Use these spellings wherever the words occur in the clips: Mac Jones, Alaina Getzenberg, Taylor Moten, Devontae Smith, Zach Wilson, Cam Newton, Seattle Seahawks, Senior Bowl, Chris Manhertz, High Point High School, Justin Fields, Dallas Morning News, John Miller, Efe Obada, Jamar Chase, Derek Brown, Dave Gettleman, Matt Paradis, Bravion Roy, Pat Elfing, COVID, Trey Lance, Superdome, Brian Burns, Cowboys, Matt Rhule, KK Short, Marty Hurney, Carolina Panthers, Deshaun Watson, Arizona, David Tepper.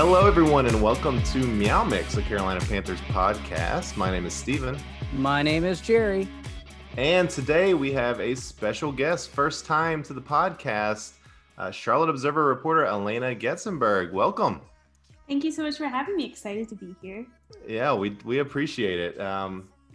Hello, everyone, and welcome to Meow Mix, a Carolina Panthers podcast. My name is Steven. My name is Jerry. And today we have a special guest, first time to the podcast, Charlotte Observer reporter Alaina Getzenberg. Welcome. Thank you so much for having me. Excited to be here. Yeah, we appreciate it.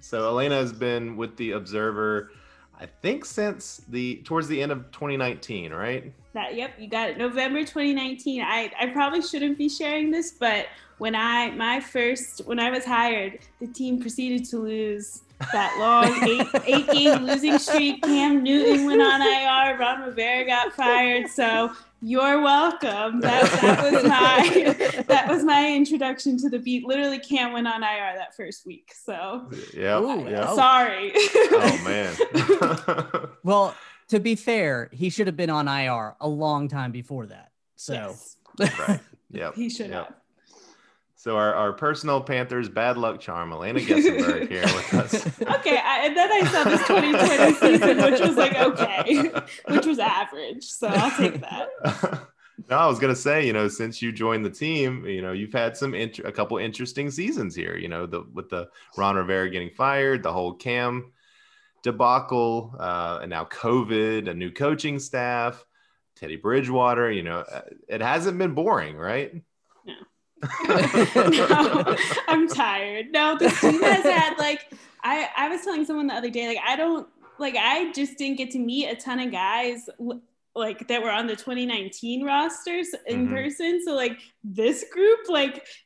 So Alaina has been with the Observer, I think, since towards the end of 2019, right? Yep, you got it. November 2019. I probably shouldn't be sharing this, but when I was hired, the team proceeded to lose that long eight-game losing streak. Cam Newton went on IR. Ron Rivera got fired. So you're welcome. That was my introduction to the beat. Literally, Cam went on IR that first week. So yeah. Sorry. Oh man. Well, to be fair, he should have been on IR a long time before that. So yes. Right. Yep. He should have. So our personal Panthers bad luck charm, Alaina Getzenberg, here with us. Okay, and then I saw this 2020 season, which was which was average. So I'll take that. No, I was gonna say, since you joined the team, you've had a couple interesting seasons here. With the Ron Rivera getting fired, the whole Cam debacle, and now COVID, a new coaching staff, Teddy Bridgewater. It hasn't been boring, right? No. No, I'm tired. No, this team has had I was telling someone the other day, I just didn't get to meet a ton of guys that were on the 2019 rosters in person. So this group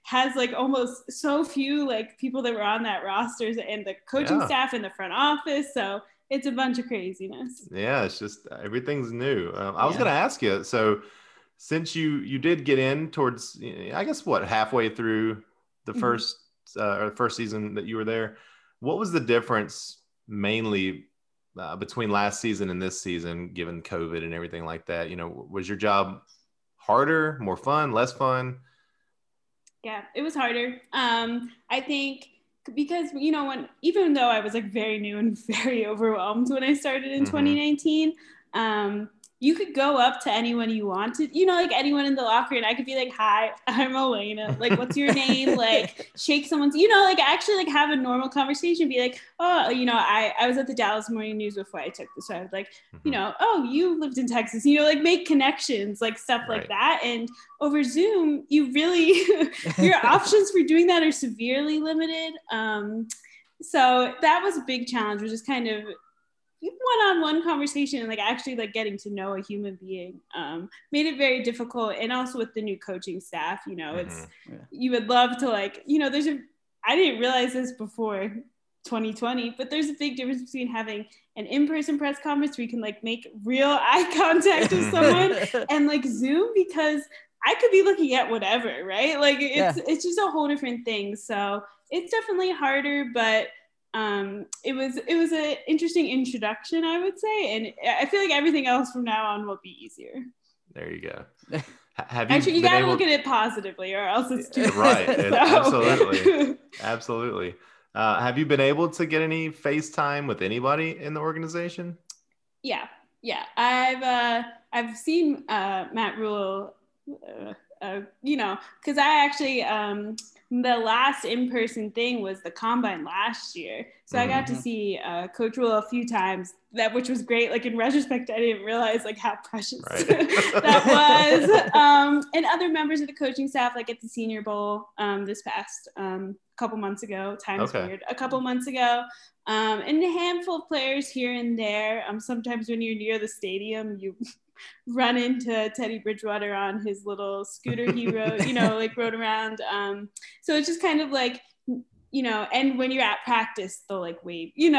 has almost so few people that were on that rosters, and the coaching staff and the front office. So it's a bunch of craziness. Yeah, it's just everything's new. I was gonna ask you, so since you did get in towards, I guess, halfway through the first season that you were there, what was the difference mainly between last season and this season, given COVID and everything like that? Was your job harder, more fun, less fun? Yeah, it was harder. I think because, even though I was very new and very overwhelmed when I started in 2019, you could go up to anyone you wanted, anyone in the locker room. I could be hi, I'm Alaina. What's your name? Shake someone's, actually have a normal conversation. Be oh, I was at the Dallas Morning News before I took this. So I was oh, you lived in Texas, make connections, stuff right. like that. And over Zoom, you really, your options for doing that are severely limited. So that was a big challenge, which is kind of, one-on-one conversation and actually getting to know a human being made it very difficult. And also with the new coaching staff, you would love to I didn't realize this before 2020, but there's a big difference between having an in-person press conference where you can make real eye contact with someone and Zoom, because I could be looking at whatever, right? It's just a whole different thing. So it's definitely harder, but it was an interesting introduction, I would say, and I feel everything else from now on will be easier. There you go. You gotta look at it positively, or else it's too right. So. Absolutely. Have you been able to get any FaceTime with anybody in the organization? Yeah. I've seen Matt Rhule. Because I actually. The last in-person thing was the combine last year. So I got to see Coach Rhule a few times, which was great. In retrospect, I didn't realize how precious that was. And other members of the coaching staff, at the Senior Bowl this past couple months ago. Time's weird. A couple months ago. And a handful of players here and there. Sometimes when you're near the stadium, you run into Teddy Bridgewater on his little scooter he rode, rode around. So it's just kind of and when you're at practice, they'll wave, you'll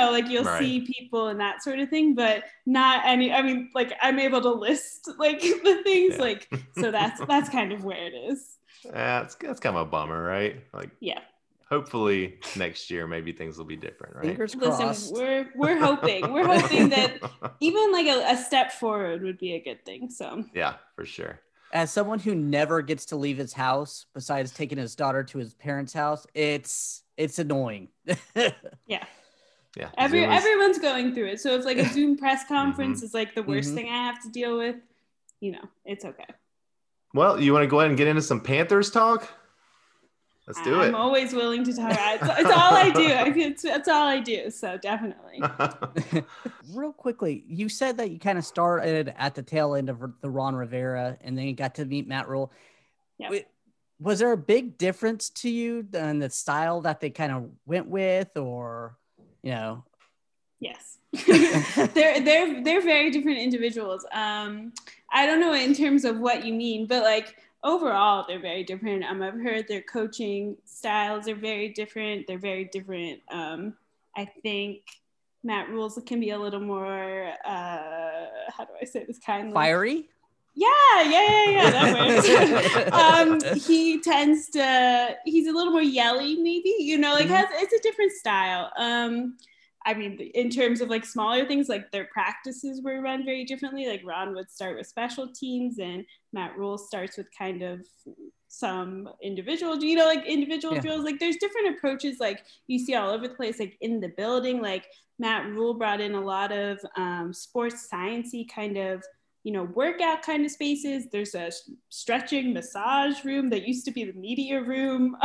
right. see people and that sort of thing, but not any, I'm able to list the things yeah. So that's kind of where it is. That's kind of a bummer, right? Yeah. Hopefully next year, maybe things will be different, right? Fingers crossed. Listen, we're hoping. We're hoping that even a step forward would be a good thing, so. Yeah, for sure. As someone who never gets to leave his house, besides taking his daughter to his parents' house, it's annoying. Yeah. Yeah. Everyone's going through it. So if a Zoom press conference is the worst thing I have to deal with, it's okay. Well, you want to go ahead and get into some Panthers talk? Let's do it. I'm always willing to talk. It's all I do. It's all I do. So definitely. Real quickly, you said that you kind of started at the tail end of the Ron Rivera, and then you got to meet Matt Rhule. Yep. Was there a big difference to you than the style that they kind of went with, or, you know? Yes. They're very different individuals. I don't know in terms of what you mean, but like, overall, they're very different. I've heard their coaching styles are very different. They're very different. I think Matt Rhule can be a little more, how do I say this kindly? Fiery? Yeah. That works. He tends to, he's a little more yelly maybe, you know, like it's a different style. I mean, in terms of like smaller things, like their practices were run very differently. Like Ron would start with special teams and Matt Rhule starts with kind of some individual, you know, like individual drills. Like there's different approaches like you see all over the place, like in the building. Like Matt Rhule brought in a lot of sports sciencey kind of, you know, workout kind of spaces. There's a stretching massage room that used to be the media room,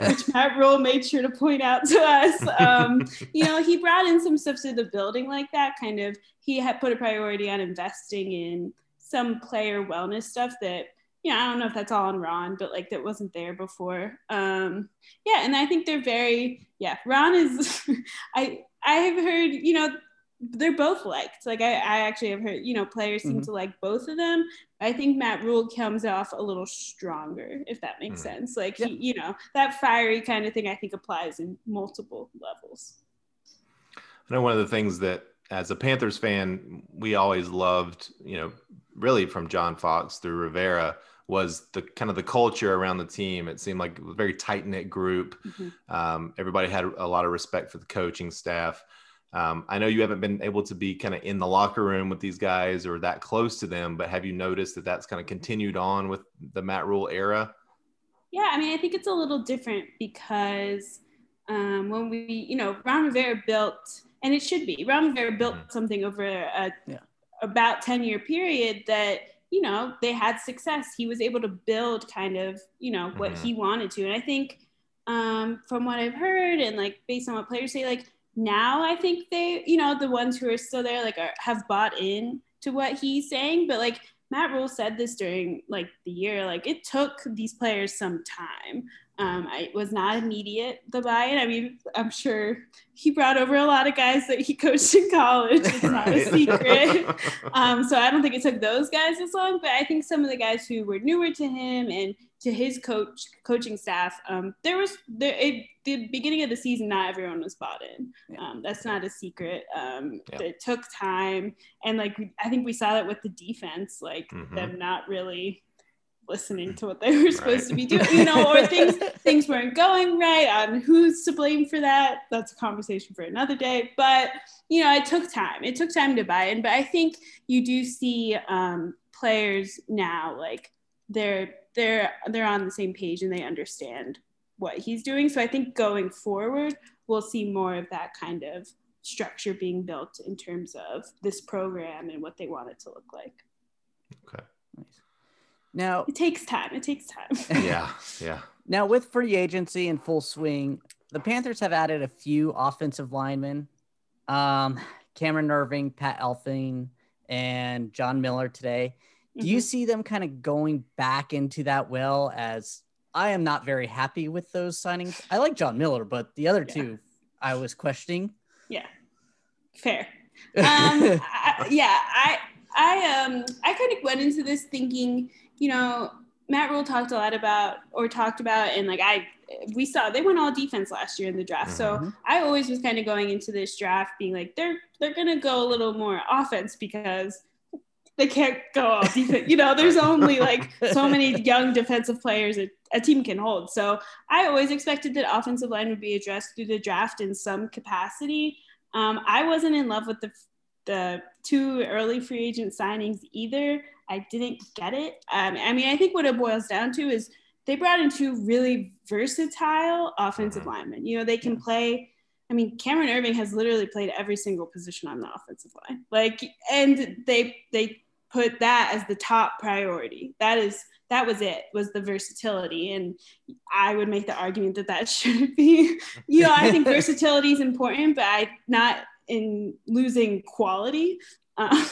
which Matt Rhule made sure to point out to us. You know, he brought in some stuff to the building like that, kind of. He had put a priority on investing in some player wellness stuff that, you know, I don't know if that's all on Ron, but like that wasn't there before. And I think they're very, Ron is, I've heard, you know, they're both liked. Like I actually have heard, you know, players seem to like both of them. I think Matt Rhule comes off a little stronger, if that makes sense. Like, he, you know, that fiery kind of thing I think applies in multiple levels. I know one of the things that as a Panthers fan, we always loved, you know, really from John Fox through Rivera, was the kind of the culture around the team. It seemed like a very tight knit group. Everybody had a lot of respect for the coaching staff. I know you haven't been able to be kind of in the locker room with these guys or that close to them, but have you noticed that that's kind of continued on with the Matt Rhule era? Yeah, I mean, I think it's a little different because when we, you know, Ron Rivera built, and it should be, Ron Rivera built something over a about 10-year period that, you know, they had success. He was able to build kind of, you know, what he wanted to. And I think from what I've heard and like based on what players say, like, now I think they, you know, the ones who are still there, like have bought in to what he's saying. But like Matt Rhule said this during like the year, like it took these players some time. It was not immediate, the buy-in. I mean, I'm sure he brought over a lot of guys that he coached in college. It's not a secret. So I don't think it took those guys this long, but I think some of the guys who were newer to him and to his coaching staff, the beginning of the season, not everyone was bought in. That's not a secret. It took time. And like, I think we saw that with the defense, like them not really listening to what they were supposed to be doing, you know, or things weren't going right on who's to blame for that. That's a conversation for another day, but you know, it took time to buy in. But I think you do see players now, like they're on the same page and they understand what he's doing. So I think going forward, we'll see more of that kind of structure being built in terms of this program and what they want it to look like. Okay. Nice. Now it takes time. Yeah. Now with free agency in full swing, the Panthers have added a few offensive linemen, Cameron Erving, Pat Elfing, and John Miller today. Do you see them kind of going back into that well, as I am not very happy with those signings? I like John Miller, but the other two I was questioning. Yeah. Fair. I kind of went into this thinking, you know, Matt Rhule talked about, and like we saw they went all defense last year in the draft. So I always was kind of going into this draft being like, they're going to go a little more offense because they can't go all defense. You know, there's only like so many young defensive players a team can hold. So I always expected that offensive line would be addressed through the draft in some capacity. I wasn't in love with the two early free agent signings either. I didn't get it. I mean, I think what it boils down to is they brought in two really versatile offensive linemen. You know, they can play. I mean, Cameron Erving has literally played every single position on the offensive line. Like, and they put that as the top priority. That is that was it, was the versatility. And I would make the argument that that should be, you know, I think versatility is important, but I not in losing quality.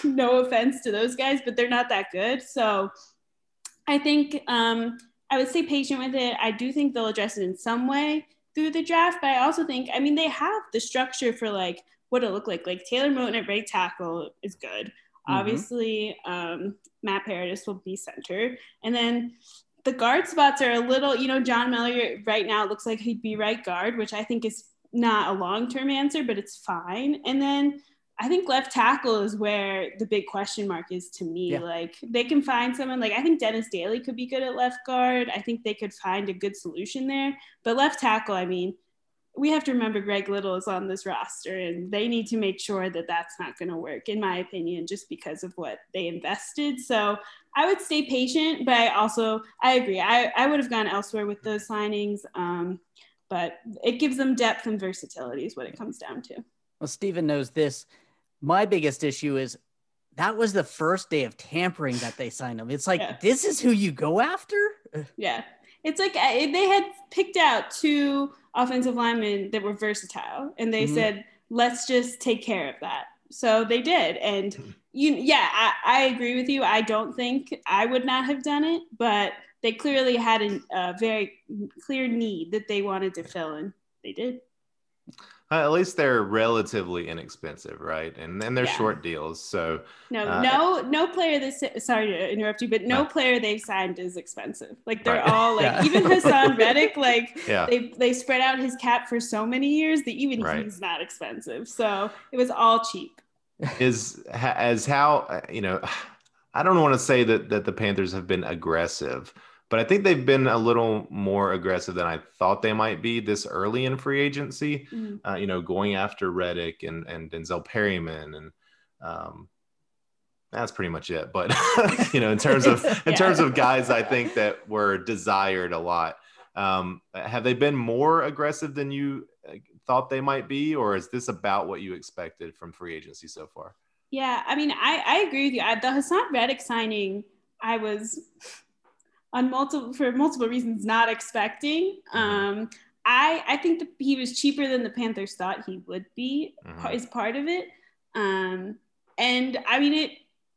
No offense to those guys, but they're not that good. So I think I would stay patient with it. I do think they'll address it in some way through the draft, but I also think, I mean, they have the structure for like what it looked like Taylor Moten at right tackle is good. Mm-hmm. Obviously, Matt Paradis will be center. And then the guard spots are a little, you know, John Miller right now looks like he'd be right guard, which I think is not a long-term answer, but it's fine. And then I think left tackle is where the big question mark is to me. Yeah. Like they can find someone, like I think Dennis Daly could be good at left guard. I think they could find a good solution there, but left tackle, I mean, we have to remember Greg Little is on this roster and they need to make sure that that's not going to work, in my opinion, just because of what they invested. So I would stay patient, but I agree. I would have gone elsewhere with those signings, but it gives them depth and versatility is what it comes down to. Well, Steven knows this. My biggest issue is that was the first day of tampering that they signed him. It's like, This is who you go after? Yeah. It's like they had picked out two offensive linemen that were versatile, and they said, let's just take care of that. So they did. And I agree with you. I don't think I would not have done it, but they clearly had a very clear need that they wanted to fill, and they did. At least they're relatively inexpensive, right? And they're short deals. So no player this sorry to interrupt you, but no player they've signed is expensive. Like they're all like even Haason Reddick, like they spread out his cap for so many years that even he's not expensive. So it was all cheap. I don't want to say that the Panthers have been aggressive, but I think they've been a little more aggressive than I thought they might be this early in free agency, going after Reddick and Denzel Perryman. And that's pretty much it. But, in terms of guys, I think that were desired a lot. Have they been more aggressive than you thought they might be, or is this about what you expected from free agency so far? Yeah. I mean, I agree with you. The Haason Reddick signing, I was for multiple reasons, not expecting. I think that he was cheaper than the Panthers thought he would be, is part of it. And I mean,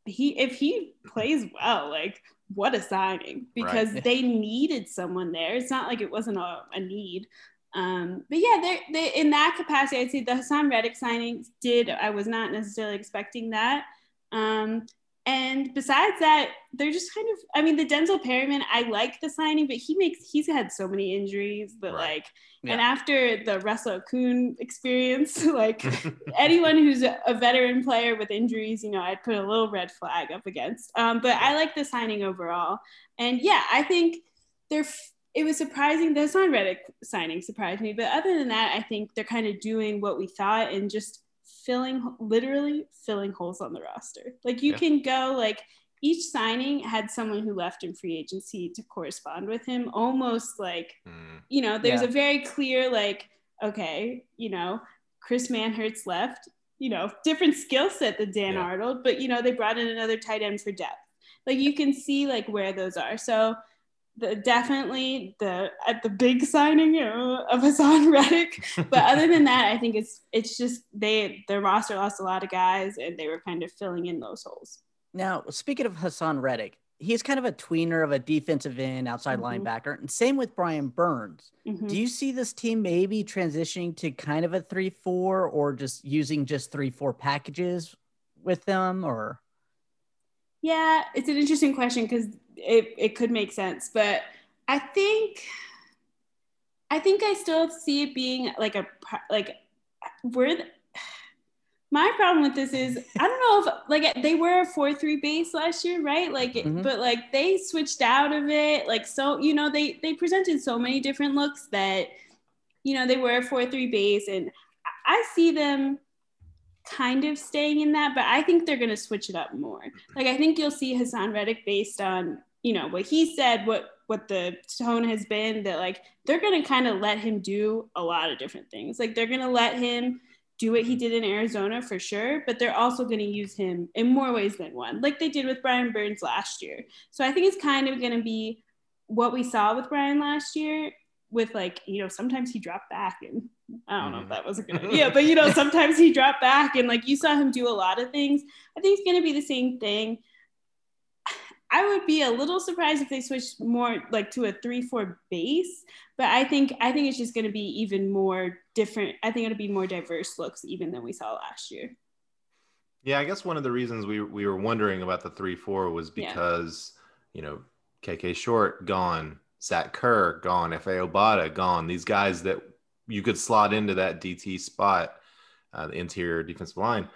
if he plays well, like what a signing, because they needed someone there. It's not like it wasn't a need. But yeah, they in that capacity, I'd say the Haason Reddick signings I was not necessarily expecting that. And besides that, they're just kind of, I mean, the Denzel Perryman, I like the signing, but he's had so many injuries, but and after the Russell Okun experience, like anyone who's a veteran player with injuries, you know, I'd put a little red flag up against, but I like the signing overall. And yeah, I think it was surprising. The Haason Reddick signing surprised me, but other than that, I think they're kind of doing what we thought and just filling holes on the roster. Like you can go, like each signing had someone who left in free agency to correspond with him, almost like there's a very clear like, okay, you know, Chris Manhertz left, you know, different skill set than Dan Arnold, but you know, they brought in another tight end for depth. Like you can see like where those are. So the big signing of Haason Reddick, but other than that, I think it's just their roster lost a lot of guys, and they were kind of filling in those holes. Now, speaking of Haason Reddick, he's kind of a tweener of a defensive end, outside linebacker, and same with Brian Burns. Do you see this team maybe transitioning to kind of a 3-4, or just using 3-4 packages with them, or? Yeah, it's an interesting question because it could make sense, but I think I still see it being my problem with this is, I don't know if like they were a 4-3 base last year, right? Like, but like they switched out of it. Like, so, you know, they presented so many different looks that, you know, they were a 4-3 base, and I see them kind of staying in that, but I think they're going to switch it up more. Like, I think you'll see Haason Reddick based on, you know, what he said, what the tone has been, that like, they're going to kind of let him do a lot of different things. Like, they're going to let him do what he did in Arizona for sure, but they're also going to use him in more ways than one, like they did with Brian Burns last year. So I think it's kind of going to be what we saw with Brian last year with, like, you know, sometimes he dropped back and I don't know if that was a good idea, but, you know, sometimes he dropped back and, like, you saw him do a lot of things. I think it's going to be the same thing. I would be a little surprised if they switched more like to a 3-4 base, but I think it's just going to be even more different. I think it'll be more diverse looks even than we saw last year. Yeah, I guess one of the reasons we were wondering about the 3-4 was because, you know, KK Short gone, Zach Kerr gone, Efe Obada gone. These guys that you could slot into that DT spot, the interior defensive line.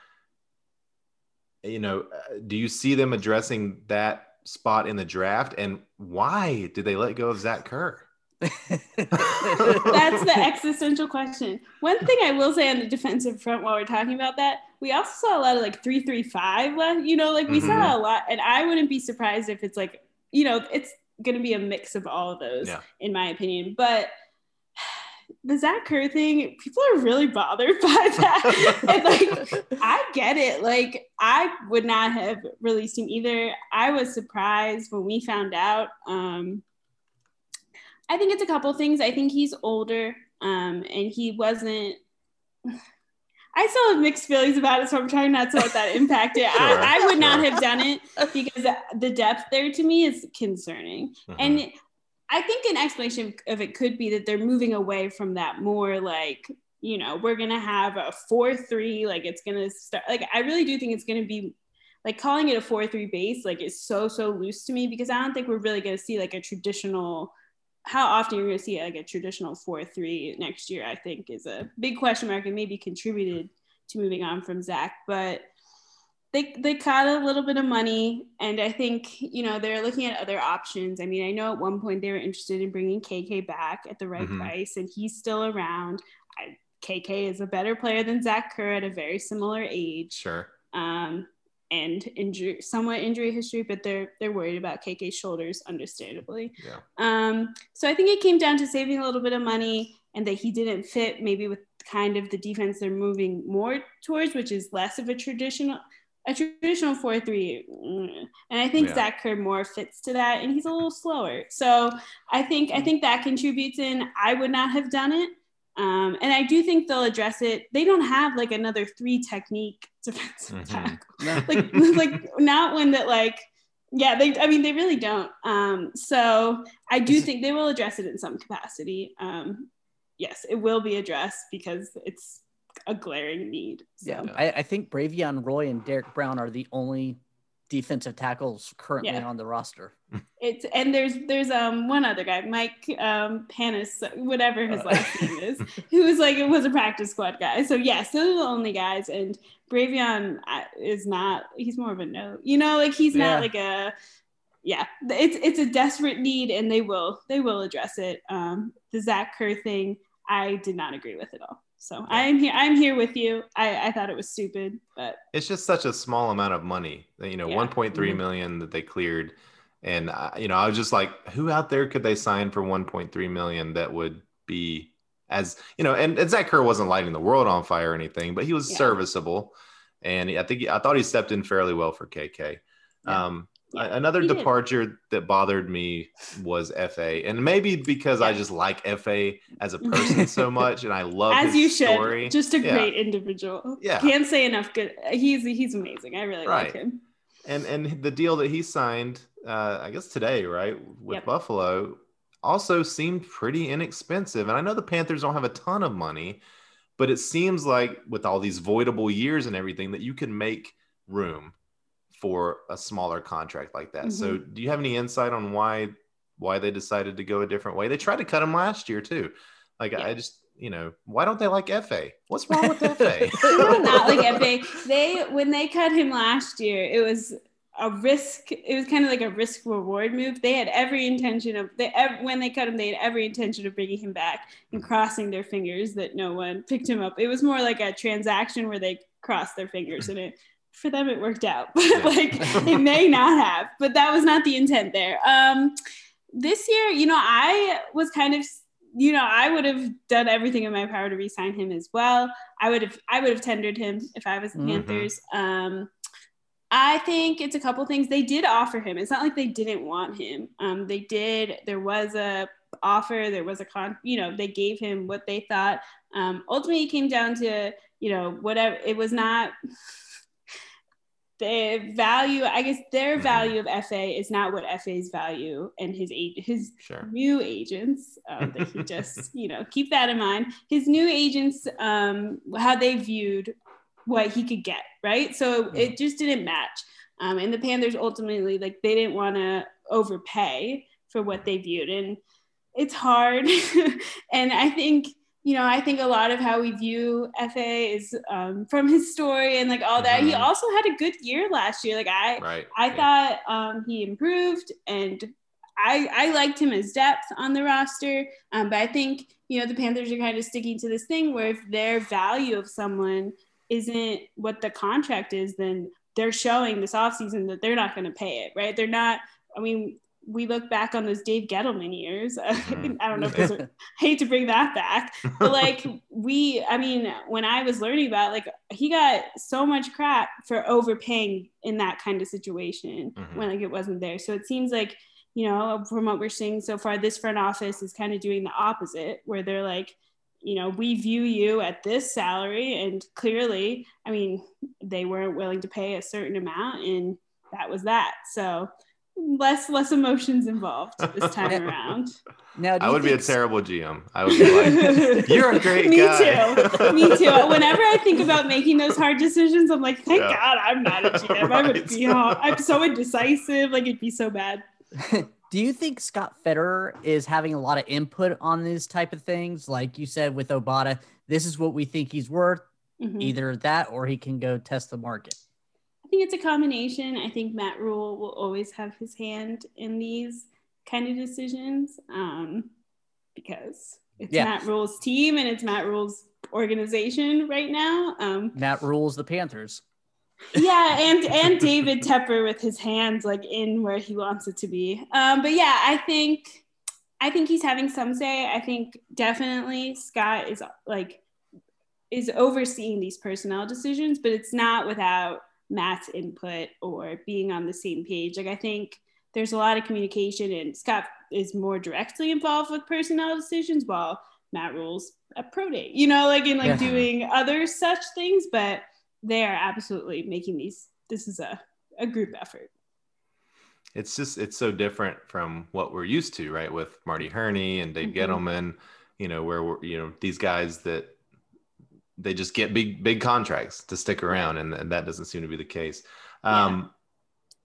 You know, do you see them addressing that spot in the draft, and why did they let go of Zach Kerr? That's the existential question. One thing I will say on the defensive front while we're talking about that, we also saw a lot of like 3-3-5 left, you know, like we saw a lot, and I wouldn't be surprised if it's like, you know, it's going to be a mix of all of those in my opinion. But the Zach Kerr thing, people are really bothered by that. And like, I get it. Like, I would not have released him either. I was surprised when we found out. I think it's a couple things. I think he's older, and he wasn't – I still have mixed feelings about it, so I'm trying not to let that impact it. Sure. I would not have done it because the depth there to me is concerning. And – I think an explanation of it could be that they're moving away from that more like, you know, we're going to have a 4-3, like it's going to start. Like, I really do think it's going to be like calling it a 4-3 base, like it's so loose to me, because I don't think we're really going to see like a traditional, how often you're going to see like a traditional 4-3 next year, I think is a big question mark, and maybe contributed to moving on from Zach. But They caught a little bit of money, and I think, you know, they're looking at other options. I mean, I know at one point they were interested in bringing KK back at the right price, and he's still around. KK is a better player than Zach Kerr at a very similar age. Sure. And somewhat injury history, but they're worried about KK's shoulders, understandably. Yeah. So I think it came down to saving a little bit of money, and that he didn't fit maybe with kind of the defense they're moving more towards, which is less of a traditional 4-3, and I think Zach Kerr more fits to that, and he's a little slower, so I think that contributes in. I would not have done it, and I do think they'll address it. They don't have like another 3 technique defensive tackle, like not one that like they really don't. So I do think they will address it in some capacity. Yes, it will be addressed because it's a glaring need. So. Yeah, I think Bravion Roy and Derek Brown are the only defensive tackles currently on the roster. It's, and there's one other guy, Mike Panis, whatever his last name is, who was like, it was a practice squad guy. So yes, those are the only guys. And Bravion is not. He's more of a no. You know, like he's not like a. Yeah, it's a desperate need, and they will address it. The Zach Kerr thing, I did not agree with at all. So I'm here with you. I thought it was stupid, but it's just such a small amount of money, you know, 1.3 million that they cleared. And you know, I was just like, who out there could they sign for 1.3 million? That would be, as you know, and Zach Kerr wasn't lighting the world on fire or anything, but he was serviceable. And I thought he stepped in fairly well for KK. Yeah. Another departure that bothered me was Efe, and maybe because I just like Efe as a person so much, and I love his story. As you should, just a great individual. Yeah, can't say enough good. He's amazing. I really like him. And the deal that he signed, I guess today, right, with Buffalo, also seemed pretty inexpensive. And I know the Panthers don't have a ton of money, but it seems like with all these voidable years and everything, that you can make room for a smaller contract like that. So do you have any insight on why they decided to go a different way? They tried to cut him last year too. Like, I just, you know, why don't they like Efe? What's wrong with Efe? Not like Efe. When they cut him last year, it was a risk. It was kind of like a risk reward move. They had every intention of, when they cut him, they had every intention of bringing him back and crossing their fingers that no one picked him up. It was more like a transaction where they crossed their fingers and it, for them it worked out, but like it may not have, but that was not the intent there. This year, you know, I was kind of you know, I would have done everything in my power to re-sign him as well. I would have tendered him if I was the Panthers. I think it's a couple things. They did offer him. It's not like they didn't want him. They did. There was a offer. There was a they gave him what they thought. Ultimately, it came down to, you know, whatever. It was not the value. I guess their value of Efe is not what Efe's value and his new agents. That he just, you know, keep that in mind. His new agents, how they viewed what he could get, right? So it just didn't match. And the Panthers ultimately, like, they didn't want to overpay for what they viewed. And it's hard. And I think, you know, I think a lot of how we view Efe is from his story and like all that. He also had a good year last year. Like I thought he improved, and I liked him as depth on the roster. But I think, you know, the Panthers are kind of sticking to this thing where if their value of someone isn't what the contract is, then they're showing this offseason that they're not going to pay it, right? They're not. I mean, we look back on those Dave Gettleman years. I don't know if those are, I hate to bring that back, but like when I was learning about, like, he got so much crap for overpaying in that kind of situation when like it wasn't there. So it seems like, you know, from what we're seeing so far, this front office is kind of doing the opposite, where they're like, you know, we view you at this salary, and clearly, I mean, they weren't willing to pay a certain amount, and that was that. So less emotions involved this time around. Now, I would be a terrible GM. I would be like, you're a great guy. Me too. Whenever I think about making those hard decisions, I'm like, thank God I'm not a GM. Right. I'm so indecisive. Like, it'd be so bad. Do you think Scott Fitterer is having a lot of input on these type of things? Like you said with Obada, this is what we think he's worth, either that or he can go test the market. I think it's a combination. I think Matt Rhule will always have his hand in these kind of decisions because it's Matt Rhule's team and it's Matt Rhule's organization right now. Matt Rhule's the Panthers. and David Tepper with his hands like in where he wants it to be. But yeah, I think he's having some say. I think definitely Scott is overseeing these personnel decisions, but it's not without Matt's input or being on the same page. Like, I think there's a lot of communication, and Scott is more directly involved with personnel decisions while Matt Rhule's a pro day, you know, like in like doing other such things, but they are absolutely making these. This is a group effort. It's just, it's so different from what we're used to, right? With Marty Hurney and Dave Gettleman, you know, where we're, you know, these guys that they just get big contracts to stick around. And that doesn't seem to be the case. I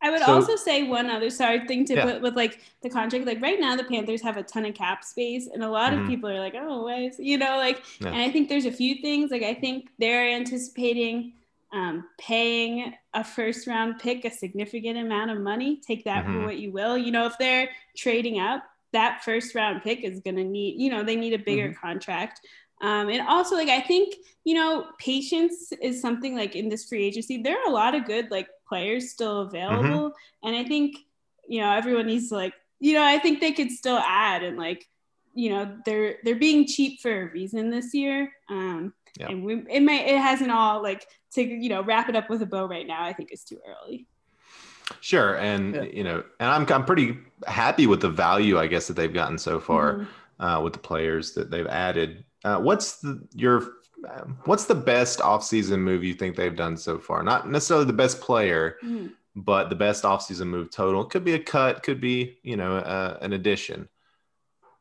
would also say one other thing to put with like the contract. Like right now, the Panthers have a ton of cap space, and a lot of people are like, oh, why is, you know, like, and I think there's a few things. Like, I think they're anticipating paying a first round pick a significant amount of money. Take that for what you will. You know, if they're trading up, that first round pick is going to need, you know, they need a bigger contract. And also, like, I think, you know, patience is something like in this free agency. There are a lot of good like players still available, and I think, you know, everyone needs to, like, you know, I think they could still add, and like, you know, they're being cheap for a reason this year. And it hasn't all, like, to, you know, wrap it up with a bow right now. I think it's too early. Sure, and you know, and I'm pretty happy with the value, I guess, that they've gotten so far with the players that they've added. What's the best offseason move you think they've done so far? Not necessarily the best player, but the best offseason move total. Could be a cut, could be, you know, an addition.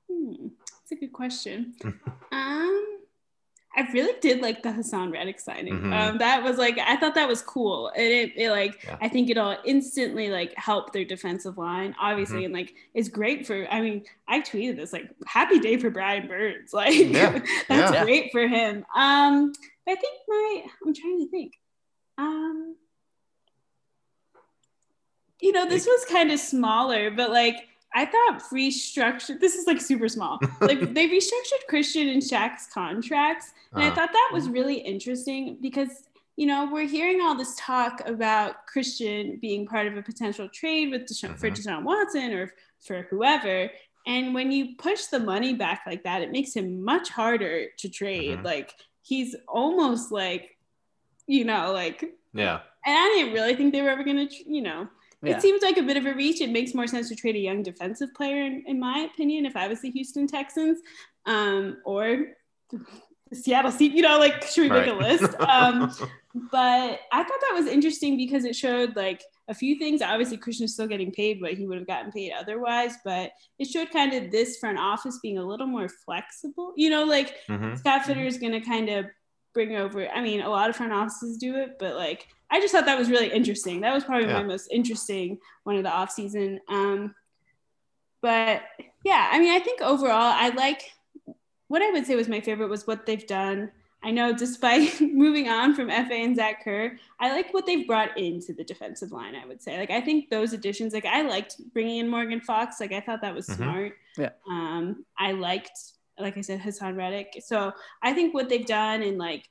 That's a good question. I really did like the Haason Reddick signing. That was like, I thought that was cool. And it like, I think it'll instantly like help their defensive line, obviously. And like, it's great for, I mean, I tweeted this, like, happy day for Brian Burns. Like, that's great for him. I think I'm trying to think. You know, this was kind of smaller, but like, I thought restructured, this is like super small. Like, they restructured Christian and Shaq's contracts. And I thought that was really interesting because, you know, we're hearing all this talk about Christian being part of a potential trade with for Deshaun Watson or for whoever. And when you push the money back like that, it makes him much harder to trade. Mm-hmm. Like, he's almost like, you know, like, yeah. And I didn't really think they were ever going to, you know, yeah. It seems like a bit of a reach. It makes more sense to trade a young defensive player, in my opinion, if I was the Houston Texans, or the Seattle Seahawks, you know, like, should we make a list? But I thought that was interesting because it showed, like, a few things. Obviously, Christian's still getting paid what he would have gotten paid otherwise, but it showed kind of this front office being a little more flexible. You know, like, mm-hmm. Scott Fitterer is going to kind of bring over, I mean, a lot of front offices do it, but, like, I just thought that was really interesting. That was probably my most interesting one of the offseason. But yeah, I mean, I think overall, I like, what I would say was my favorite was what they've done. I know, despite moving on from Efe and Zach Kerr, I like what they've brought into the defensive line, I would say. Like, I think those additions, like, I liked bringing in Morgan Fox. Like, I thought that was smart. Yeah. I liked, like I said, Haason Reddick. So I think what they've done and, like,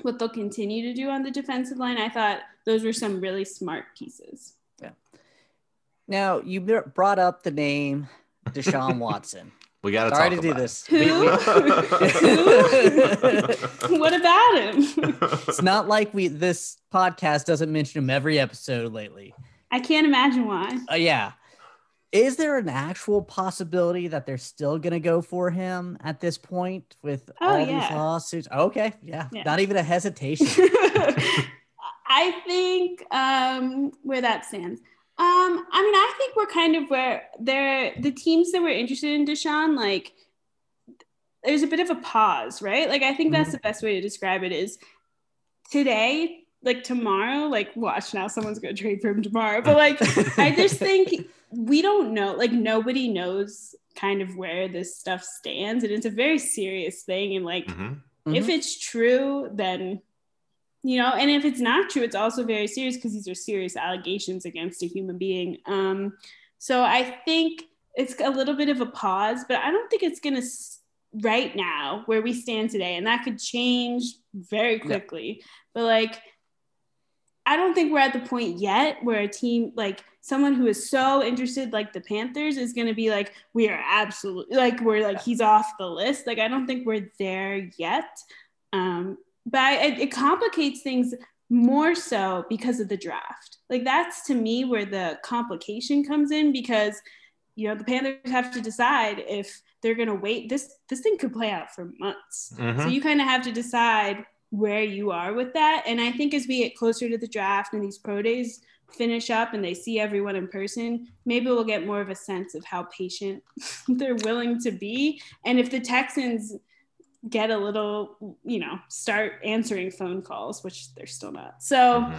what they'll continue to do on the defensive line, I thought those were some really smart pieces. Yeah. Now, you brought up the name Deshaun Watson. We got to talk about this. Who? What about him? It's not like this podcast doesn't mention him every episode lately. I can't imagine why. Yeah. Is there an actual possibility that they're still going to go for him at this point with all these lawsuits? Okay. Yeah. Not even a hesitation. I think where that stands. I mean, I think we're kind of where the teams that were interested in Deshaun, like, there's a bit of a pause, right? Like, I think that's the best way to describe it is today, like tomorrow, like watch now, someone's going to trade for him tomorrow. But like, I just think we don't know, like nobody knows kind of where this stuff stands. And it's a very serious thing. And like, if it's true, then, you know, and if it's not true, it's also very serious because these are serious allegations against a human being. So I think it's a little bit of a pause, but I don't think it's going to right now where we stand today. And that could change very quickly. Yeah. But like, I don't think we're at the point yet where a team, like someone who is so interested, like the Panthers, is going to be like, we are absolutely, like, we're like, he's off the list. Like, I don't think we're there yet. But it complicates things more so because of the draft. Like, that's to me where the complication comes in because, you know, the Panthers have to decide if they're going to wait. This thing could play out for months. So you kind of have to decide where you are with that. And I think as we get closer to the draft and these pro days finish up and they see everyone in person, maybe we'll get more of a sense of how patient they're willing to be. And if the Texans – get a little, you know, start answering phone calls, which they're still not. So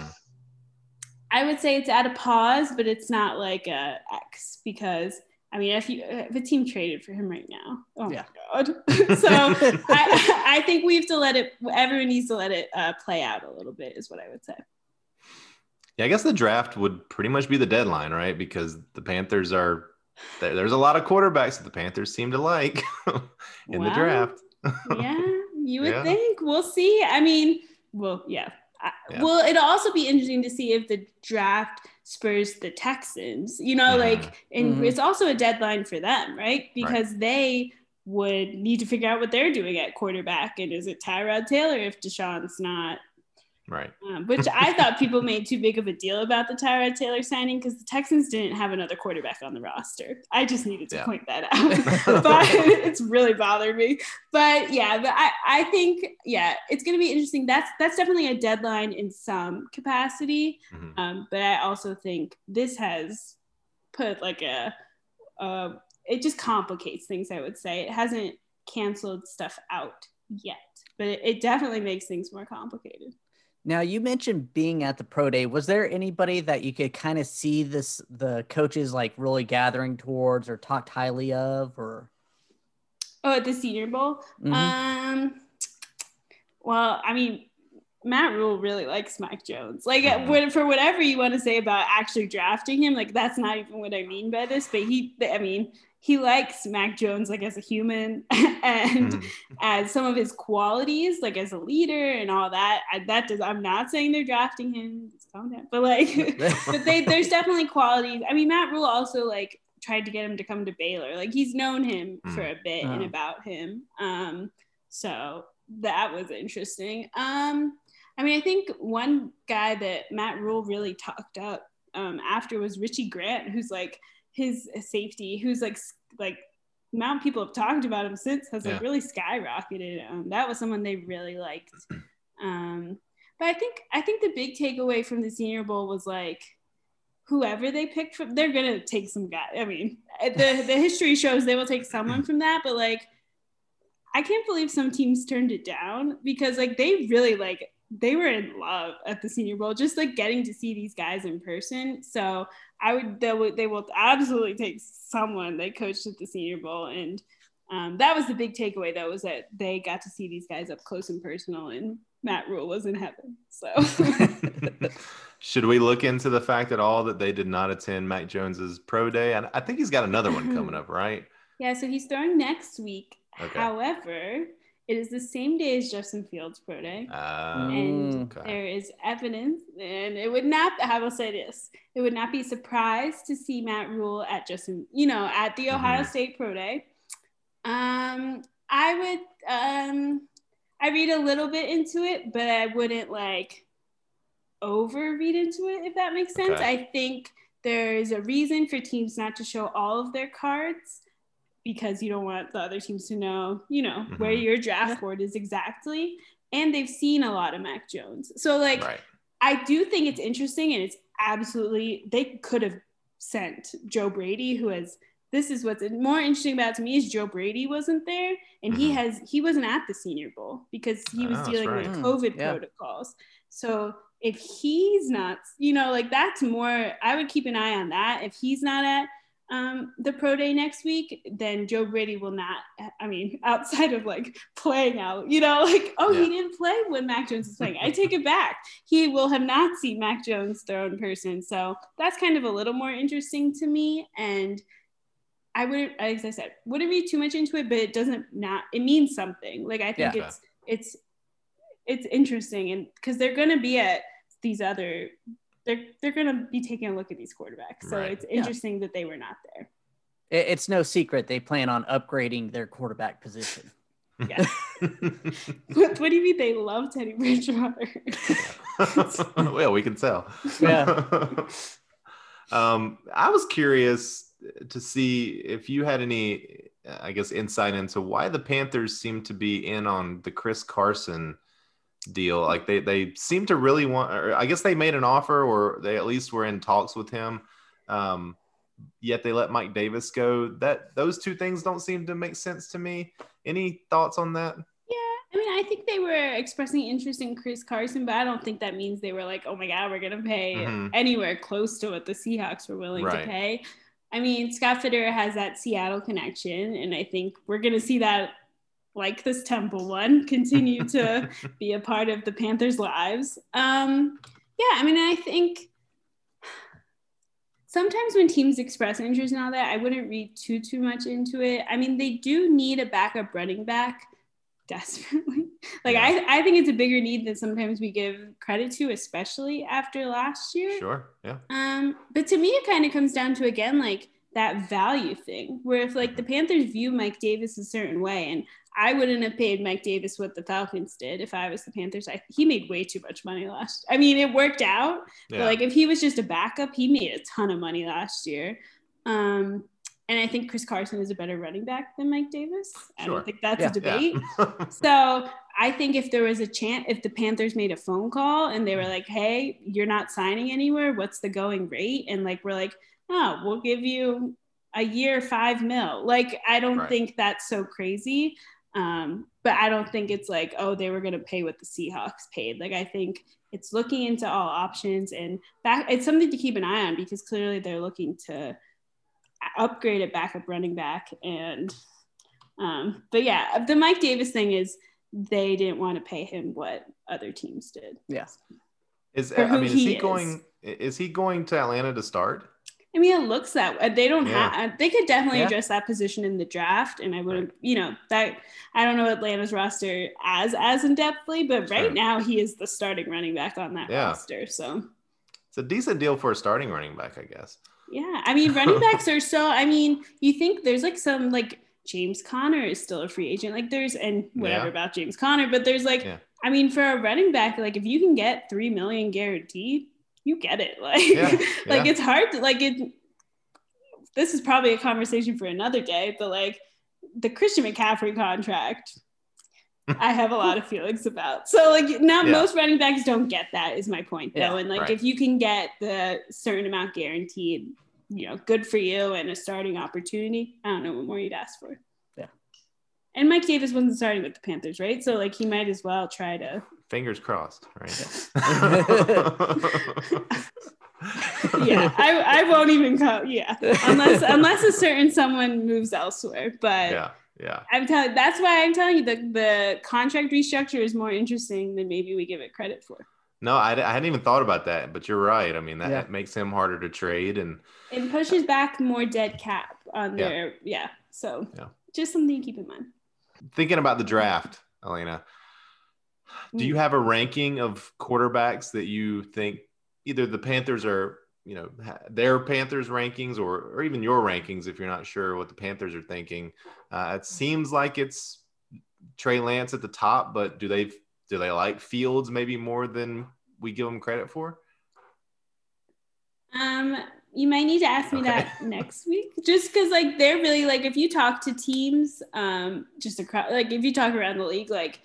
I would say it's at a pause, but it's not like a X because, I mean, if a team traded for him right now, oh my God. So I think we have to everyone needs to let it play out a little bit is what I would say. Yeah, I guess the draft would pretty much be the deadline, right? Because the Panthers are, there's a lot of quarterbacks that the Panthers seem to like in the draft. Yeah, you would think. We'll see. I mean, well, it'll also be interesting to see if the draft spurs the Texans, you know, like, and it's also a deadline for them, right? Because they would need to figure out what they're doing at quarterback. And is it Tyrod Taylor if Deshaun's not? Right. Which I thought people made too big of a deal about the Tyrod Taylor signing because the Texans didn't have another quarterback on the roster. I just needed to point that out. But it's really bothered me. But yeah, but I think, yeah, it's going to be interesting. That's definitely a deadline in some capacity. But I also think this has put like it just complicates things, I would say. It hasn't canceled stuff out yet, but it definitely makes things more complicated. Now, you mentioned being at the pro day. Was there anybody that you could kind of see the coaches like really gathering towards or talked highly of or? Oh, at the Senior Bowl? Well, I mean, Matt Rhule really likes Mac Jones. Like for whatever you want to say about actually drafting him, like that's not even what I mean by this, but he likes Mac Jones, like as a human and as some of his qualities, like as a leader and all that. I'm not saying they're drafting him, but like, but there's definitely qualities. I mean, Matt Rhule also like tried to get him to come to Baylor. Like, he's known him for a bit and about him. So that was interesting. I mean, I think one guy that Matt Rhule really talked up after was Richie Grant, who's like his safety, who's like amount people have talked about him since has like really skyrocketed. That was someone they really liked. But I think the big takeaway from the Senior Bowl was like, whoever they picked from, they're gonna take some guy. I mean, the history shows they will take someone from that, but like, I can't believe some teams turned it down, because like they really like, they were in love at the Senior Bowl, just like getting to see these guys in person. So they will absolutely take someone they coached at the Senior Bowl. And that was the big takeaway though, was that they got to see these guys up close and personal, and Matt Rhule was in heaven. So should we look into the fact at all that they did not attend Mac Jones's pro day? And I think he's got another one coming up, right? Yeah. So he's throwing next week. Okay. However, it is the same day as Justin Fields' pro day, and there is evidence, and it would not, I will say this, it would not be surprised to see Matt Rhule at Justin, at the Ohio State pro day. I read a little bit into it, but I wouldn't like overread into it, if that makes sense. Okay. I think there is a reason for teams not to show all of their cards, because you don't want the other teams to know, where your draft board is exactly. And they've seen a lot of Mac Jones. So, like, right. I do think it's interesting, and it's absolutely – they could have sent Joe Brady, who has – this is what's more interesting about it to me is Joe Brady wasn't there, and he wasn't at the Senior Bowl because he was dealing with COVID protocols. So if he's not – that's more – I would keep an eye on that. If he's not at – the pro day next week, then Joe Brady will not, I mean, outside of like playing out, he didn't play when Mac Jones was playing. I take it back. He will have not seen Mac Jones throw in person. So that's kind of a little more interesting to me. And I wouldn't, as I said, wouldn't read too much into it, but it doesn't not, it means something. Like, I think it's interesting, and because they're going to be at these other, they're going to be taking a look at these quarterbacks. So it's interesting that they were not there. It's no secret they plan on upgrading their quarterback position. Yeah. What do you mean they love Teddy Bridgewater? Well, we can tell. Yeah. I was curious to see if you had any, insight into why the Panthers seem to be in on the Chris Carson deal. Like they seem to really want, or I guess they made an offer, or they at least were in talks with him, yet they let Mike Davis go. That those two things don't seem to make sense to me. Any thoughts on that? Yeah, I mean, I think they were expressing interest in Chris Carson, but I don't think that means they were like, oh my god, we're gonna pay anywhere close to what the Seahawks were willing to pay. I mean, Scott Fitterer has that Seattle connection, and I think we're gonna see that, like this Temple one, continue to be a part of the Panthers' lives. I mean, I think sometimes when teams express interest in all that, I wouldn't read too much into it. I mean, they do need a backup running back desperately. I think it's a bigger need than sometimes we give credit to, especially after last year. Sure, yeah. But to me, it kind of comes down to, again, like that value thing, where if like the Panthers view Mike Davis a certain way, and I wouldn't have paid Mike Davis what the Falcons did if I was the Panthers. He made way too much money last year. I mean, it worked out. Yeah. But, like, if he was just a backup, he made a ton of money last year. And I think Chris Carson is a better running back than Mike Davis. I don't think that's a debate. Yeah. So I think if there was a chance, if the Panthers made a phone call and they were like, hey, you're not signing anywhere, what's the going rate? And, like, we're like, oh, we'll give you a year $5 million. Like, I don't think that's so crazy. But I don't think it's like, oh, they were going to pay what the Seahawks paid. Like, I think it's looking into all options, and it's something to keep an eye on, because clearly they're looking to upgrade a backup running back. And, but yeah, the Mike Davis thing is they didn't want to pay him what other teams did. Yeah. Is he going to Atlanta to start? I mean, it looks that they don't have. They could definitely address that position in the draft, and I wouldn't, that I don't know Atlanta's roster as in depthly, but now he is the starting running back on that roster. So it's a decent deal for a starting running back, I guess. Yeah. I mean, running backs are so, I mean, you think there's like some, like James Conner is still a free agent. Like there's, and whatever about James Conner, but there's like, I mean, for a running back, like if you can get $3 million guaranteed, you get it. Like, like it's hard to like it. This is probably a conversation for another day, but like the Christian McCaffrey contract, I have a lot of feelings about. So like not most running backs don't get that is my point though. And like, if you can get the certain amount guaranteed, you know, good for you and a starting opportunity, I don't know what more you'd ask for. Yeah. And Mike Davis wasn't starting with the Panthers, right? So like he might as well try to. Fingers crossed, right? I won't even come. Yeah. Unless a certain someone moves elsewhere, but I'm telling. That's why I'm telling you that the contract restructure is more interesting than maybe we give it credit for. No, I hadn't even thought about that, but you're right. I mean, that makes him harder to trade and it pushes back more dead cap on their So just something to keep in mind. Thinking about the draft, Alaina, do you have a ranking of quarterbacks that you think either the Panthers are, you know, their Panthers rankings or even your rankings if you're not sure what the Panthers are thinking? It seems like it's Trey Lance at the top, but do they like Fields maybe more than we give them credit for? You might need to ask me that next week, just because like they're really like if you talk to teams, just across like if you talk around the league, like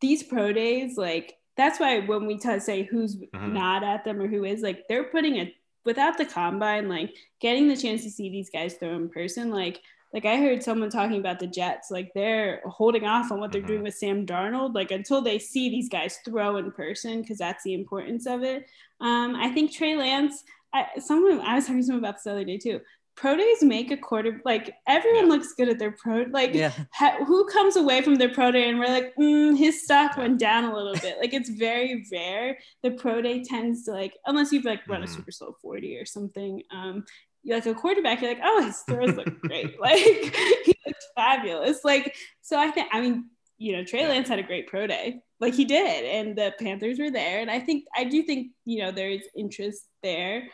these pro days, like that's why when we say who's not at them or who is, like they're putting it without the combine, like getting the chance to see these guys throw in person. Like I heard someone talking about the Jets, like they're holding off on what they're doing with Sam Darnold, like until they see these guys throw in person, because that's the importance of it. I think Trey Lance, I was talking to him about this the other day too. Pro days make a quarter, like everyone looks good at their pro, like who comes away from their pro day and we're like, his stock went down a little bit. Like it's very rare. The pro day tends to like, unless you've like run a super slow 40 or something, you're like a quarterback, you're like, oh, his throws look great. Like he looked fabulous. Like, so I think Trey Lance had a great pro day. Like he did. And the Panthers were there. And I do think, you know, there is interest there.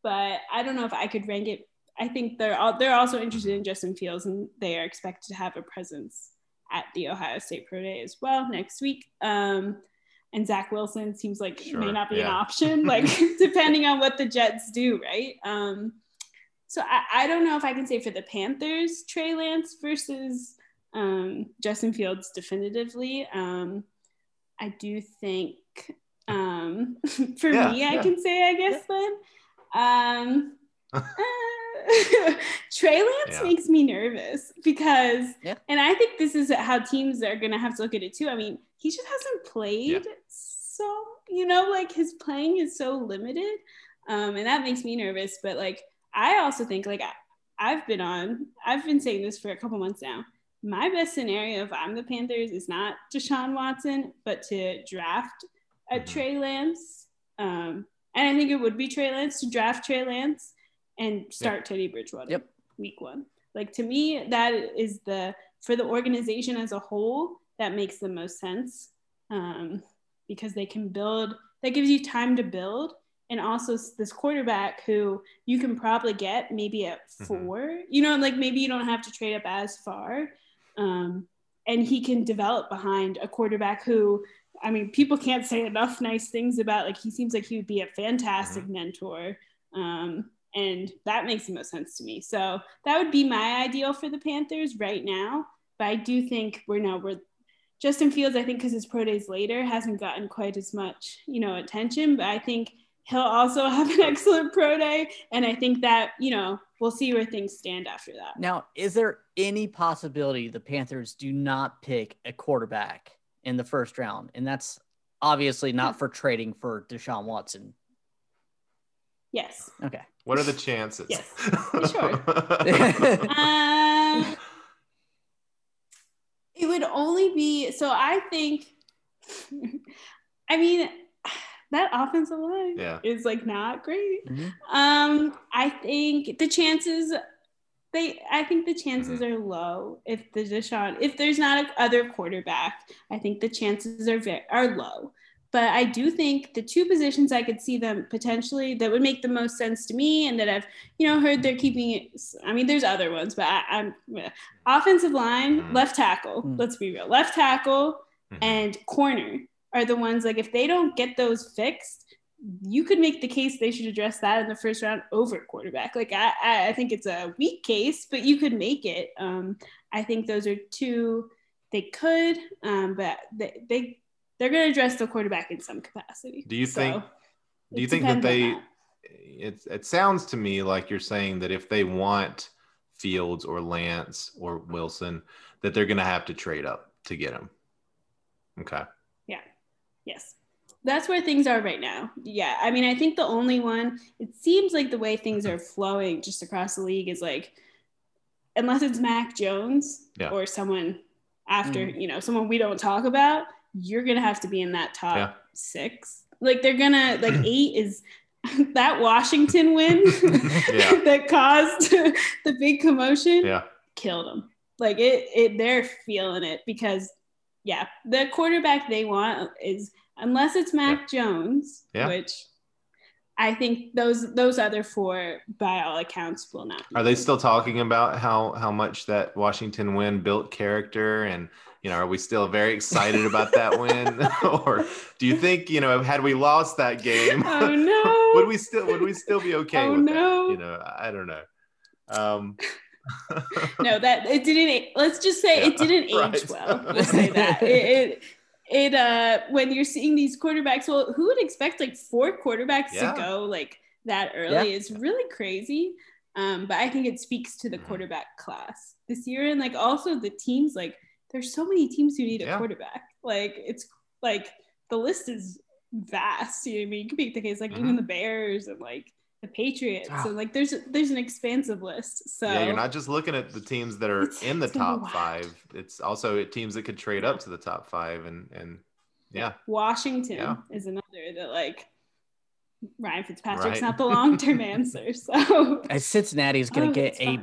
But I don't know if I could rank it. I think they're also interested in Justin Fields, and they are expected to have a presence at the Ohio State Pro Day as well next week. And Zach Wilson seems like it may not be an option, like depending on what the Jets do, right? So I don't know if I can say for the Panthers, Trey Lance versus Justin Fields definitively. I do think for me, I can say, I guess then. Trey Lance makes me nervous because and I think this is how teams are gonna have to look at it too. I mean, he just hasn't played so, you know, like his playing is so limited, and that makes me nervous. But like I also think like I've been saying this for a couple months now, my best scenario if I'm the Panthers is not Deshaun Watson but to draft a Trey Lance. And I think it would be Trey Lance to draft Trey Lance and start Teddy Bridgewater week one. Like to me, that is for the organization as a whole, that makes the most sense because they can build, that gives you time to build. And also this quarterback who you can probably get maybe at 4, you know, like maybe you don't have to trade up as far. And he can develop behind a quarterback who, I mean, people can't say enough nice things about, like, he seems like he would be a fantastic mentor. And that makes the most sense to me. So that would be my ideal for the Panthers right now. But I do think we're Justin Fields, I think, because his pro days later hasn't gotten quite as much, you know, attention, but I think he'll also have an excellent pro day. And I think that, you know, we'll see where things stand after that. Now, is there any possibility the Panthers do not pick a quarterback in the first round? And that's obviously not for trading for Deshaun Watson. Yes. Okay. What are the chances? Yes. Sure. It would only be, so I think, I mean, that offensive line is like not great. I think the chances are low if if there's not another quarterback. I think the chances are low. But I do think the two positions I could see them potentially that would make the most sense to me, and that I've, heard they're keeping it. I mean, there's other ones, but I'm offensive line, left tackle, let's be real, left tackle and corner are the ones, like, if they don't get those fixed, you could make the case they should address that in the first round over quarterback. Like, I think it's a weak case, but you could make it. I think those are two they could, but they're going to address the quarterback in some capacity. Do you think that they it sounds to me like you're saying that if they want Fields or Lance or Wilson, that they're going to have to trade up to get him. Okay. Yeah. Yes. That's where things are right now. Yeah. I mean, I think the only one, it seems like the way things are flowing just across the league is like, unless it's Mac Jones or someone after, someone we don't talk about, you're going to have to be in that top six. Like, they're going to, like, eight is that Washington win that caused the big commotion killed them. Like, they're feeling it because, the quarterback they want is, unless it's Mac Jones, which I think those other four, by all accounts, will not. Are they still talking about how much that Washington win built character? And, are we still very excited about that win? Or do you think, had we lost that game, oh, no. would we still be okay with that? I don't know. No, that it didn't. Let's just say it didn't age well. Let's say that it when you're seeing these quarterbacks, well, who would expect like four quarterbacks to go like that early is really crazy. But I think it speaks to the quarterback class this year, and like also the teams. Like, there's so many teams who need a quarterback. Like, it's like the list is vast. You know what I mean? You could make the case like even the Bears and like the Patriots. So like there's an expansive list. So yeah, you're not just looking at the teams that are in the top five. It's also teams that could trade up to the top five and Washington is another that like Ryan Fitzpatrick's not the long-term answer. So and Cincinnati is going to get a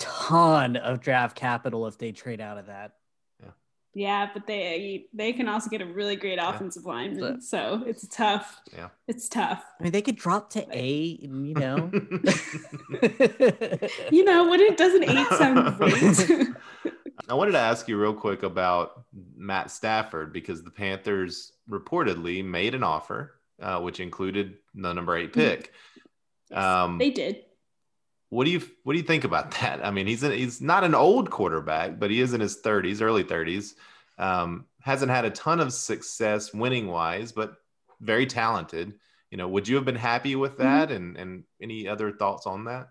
ton of draft capital if they trade out of that. Yeah, but they can also get a really great offensive lineman, so it's tough. Yeah, it's tough. I mean, they could drop to eight, doesn't eight sound great? I wanted to ask you real quick about Matt Stafford, because the Panthers reportedly made an offer, which included the number 8 pick. Yes, they did. What do you think about that? I mean, he's not an old quarterback, but he is in his 30s, early 30s. Hasn't had a ton of success winning wise, but very talented. Would you have been happy with that? And any other thoughts on that?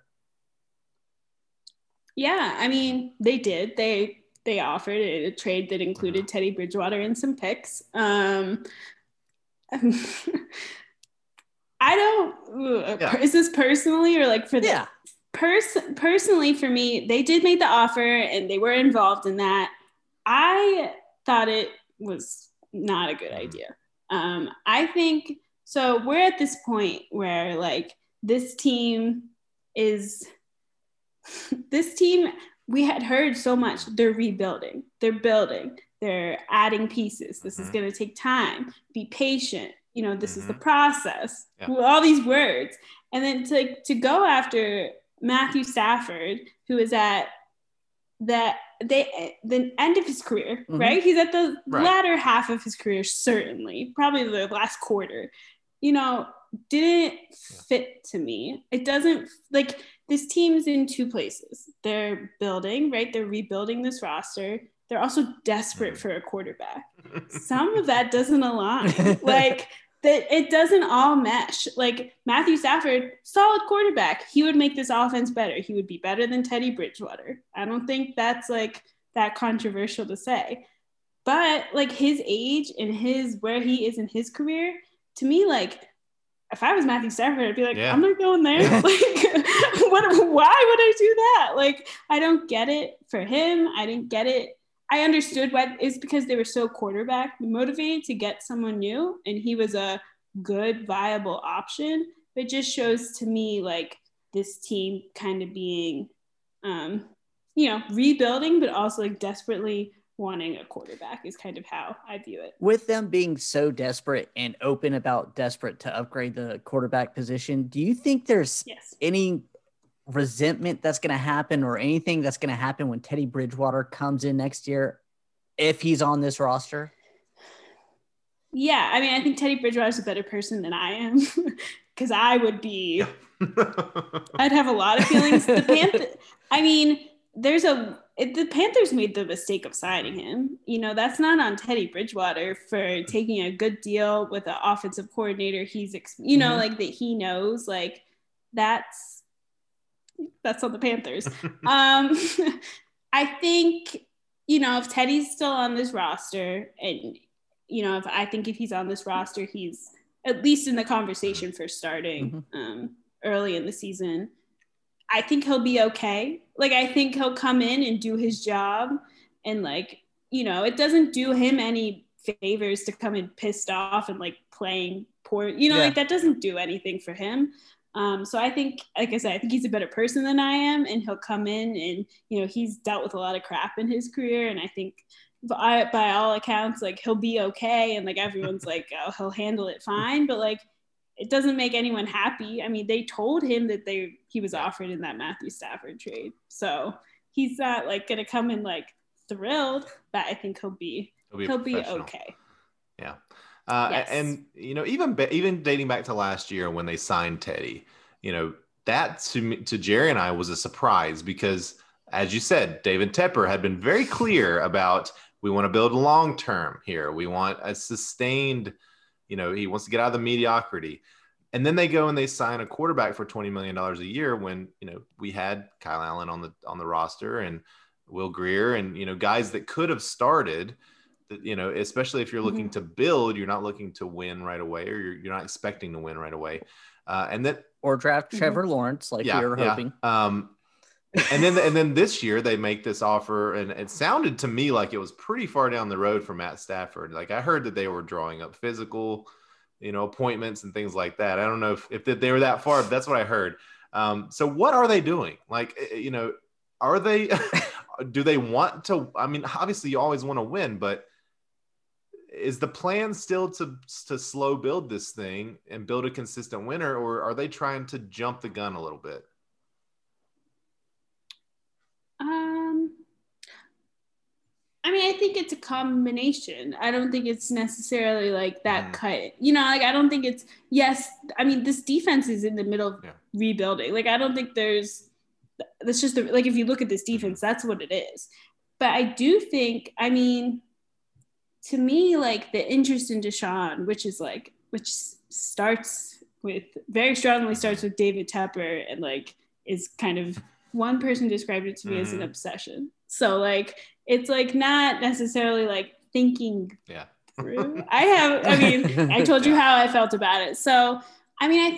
Yeah, I mean, they did. They offered a trade that included Teddy Bridgewater and some picks. I don't. Is this personally or like for the? Yeah. Personally, for me, they did make the offer and they were involved in that. I thought it was not a good idea. I think so. We're at this point where like this team we had heard so much. They're rebuilding. They're building. They're adding pieces. This is going to take time. Be patient. This is the process. All these words, and then to go after Matthew Stafford, who is at the end of his career, right? He's at the latter half of his career, certainly, probably the last quarter, didn't fit to me. It doesn't, like, this team's in two places. They're building, right? They're rebuilding this roster. They're also desperate for a quarterback. Some of that doesn't align. Like, that it doesn't all mesh. Like, Matthew Stafford, solid quarterback. He would make this offense better. He would be better than Teddy Bridgewater. I don't think that's like that controversial to say, but like his age and where he is in his career, to me, like, if I was Matthew Stafford, I'd be like, I'm not going there. Like, why would I do that? Like, I don't get it for him. I didn't get it. I understood why. It's because they were so quarterback motivated to get someone new, and he was a good, viable option. But it just shows to me like this team kind of being, rebuilding, but also like desperately wanting a quarterback is kind of how I view it. With them being so desperate and open about desperate to upgrade the quarterback position, do you think there's any resentment that's going to happen or anything that's going to happen when Teddy Bridgewater comes in next year if he's on this roster? Yeah, I mean, I think Teddy Bridgewater is a better person than I am because I would be – I'd have a lot of feelings. The Panthers made the mistake of signing him. You know, that's not on Teddy Bridgewater for taking a good deal with an offensive coordinator he's – you know, like that he knows. Like, that's on the Panthers. I think, you know, if Teddy's still on this roster and – you know, if he's on this roster, he's at least in the conversation for starting early in the season. I think he'll be okay. Like, I think he'll come in and do his job. And, like, you know, it doesn't do him any favors to come in pissed off and, like, playing poor. You know, like, that doesn't do anything for him. So I think, like I said, I think he's a better person than I am. And he'll come in and, you know, he's dealt with a lot of crap in his career. And I think – by all accounts, like, he'll be okay, and like everyone's like, oh, he'll handle it fine, but like it doesn't make anyone happy. I mean, they told him that he was offered in that Matthew Stafford trade, so he's not like gonna come in like thrilled, but I think he'll be okay. And you know, even dating back to last year when they signed Teddy, you know, that to Jerry and I was a surprise because, as you said, David Tepper had been very clear about, we want to build long term here. We want a sustained, you know, he wants to get out of the mediocrity. And then they go and they sign a quarterback for $20 million a year when, you know, we had Kyle Allen on the roster and Will Grier and, you know, guys that could have started, you know, especially if you're looking to build, you're not looking to win right away, or you're not expecting to win right away. Or draft Trevor Lawrence like we were hoping. And then this year they make this offer, and it sounded to me like it was pretty far down the road for Matt Stafford. Like, I heard that they were drawing up physical, you know, appointments and things like that. I don't know if they were that far, but that's what I heard. So what are they doing? Like, you know, do they want to, I mean, obviously you always want to win, but is the plan still to slow build this thing and build a consistent winner, or are they trying to jump the gun a little bit? I mean, I think it's a combination. I don't think it's necessarily like that cut. You know, like, I don't think it's, yes, I mean, this defense is in the middle of rebuilding. Like, I don't think that's just, like, if you look at this defense, that's what it is. But I do think, I mean, to me, like, the interest in Deshaun, which very strongly starts with David Tepper and, like, is kind of, one person described it to me as an obsession. So, like, it's like not necessarily like thinking through. I told you how I felt about it. So, I mean, I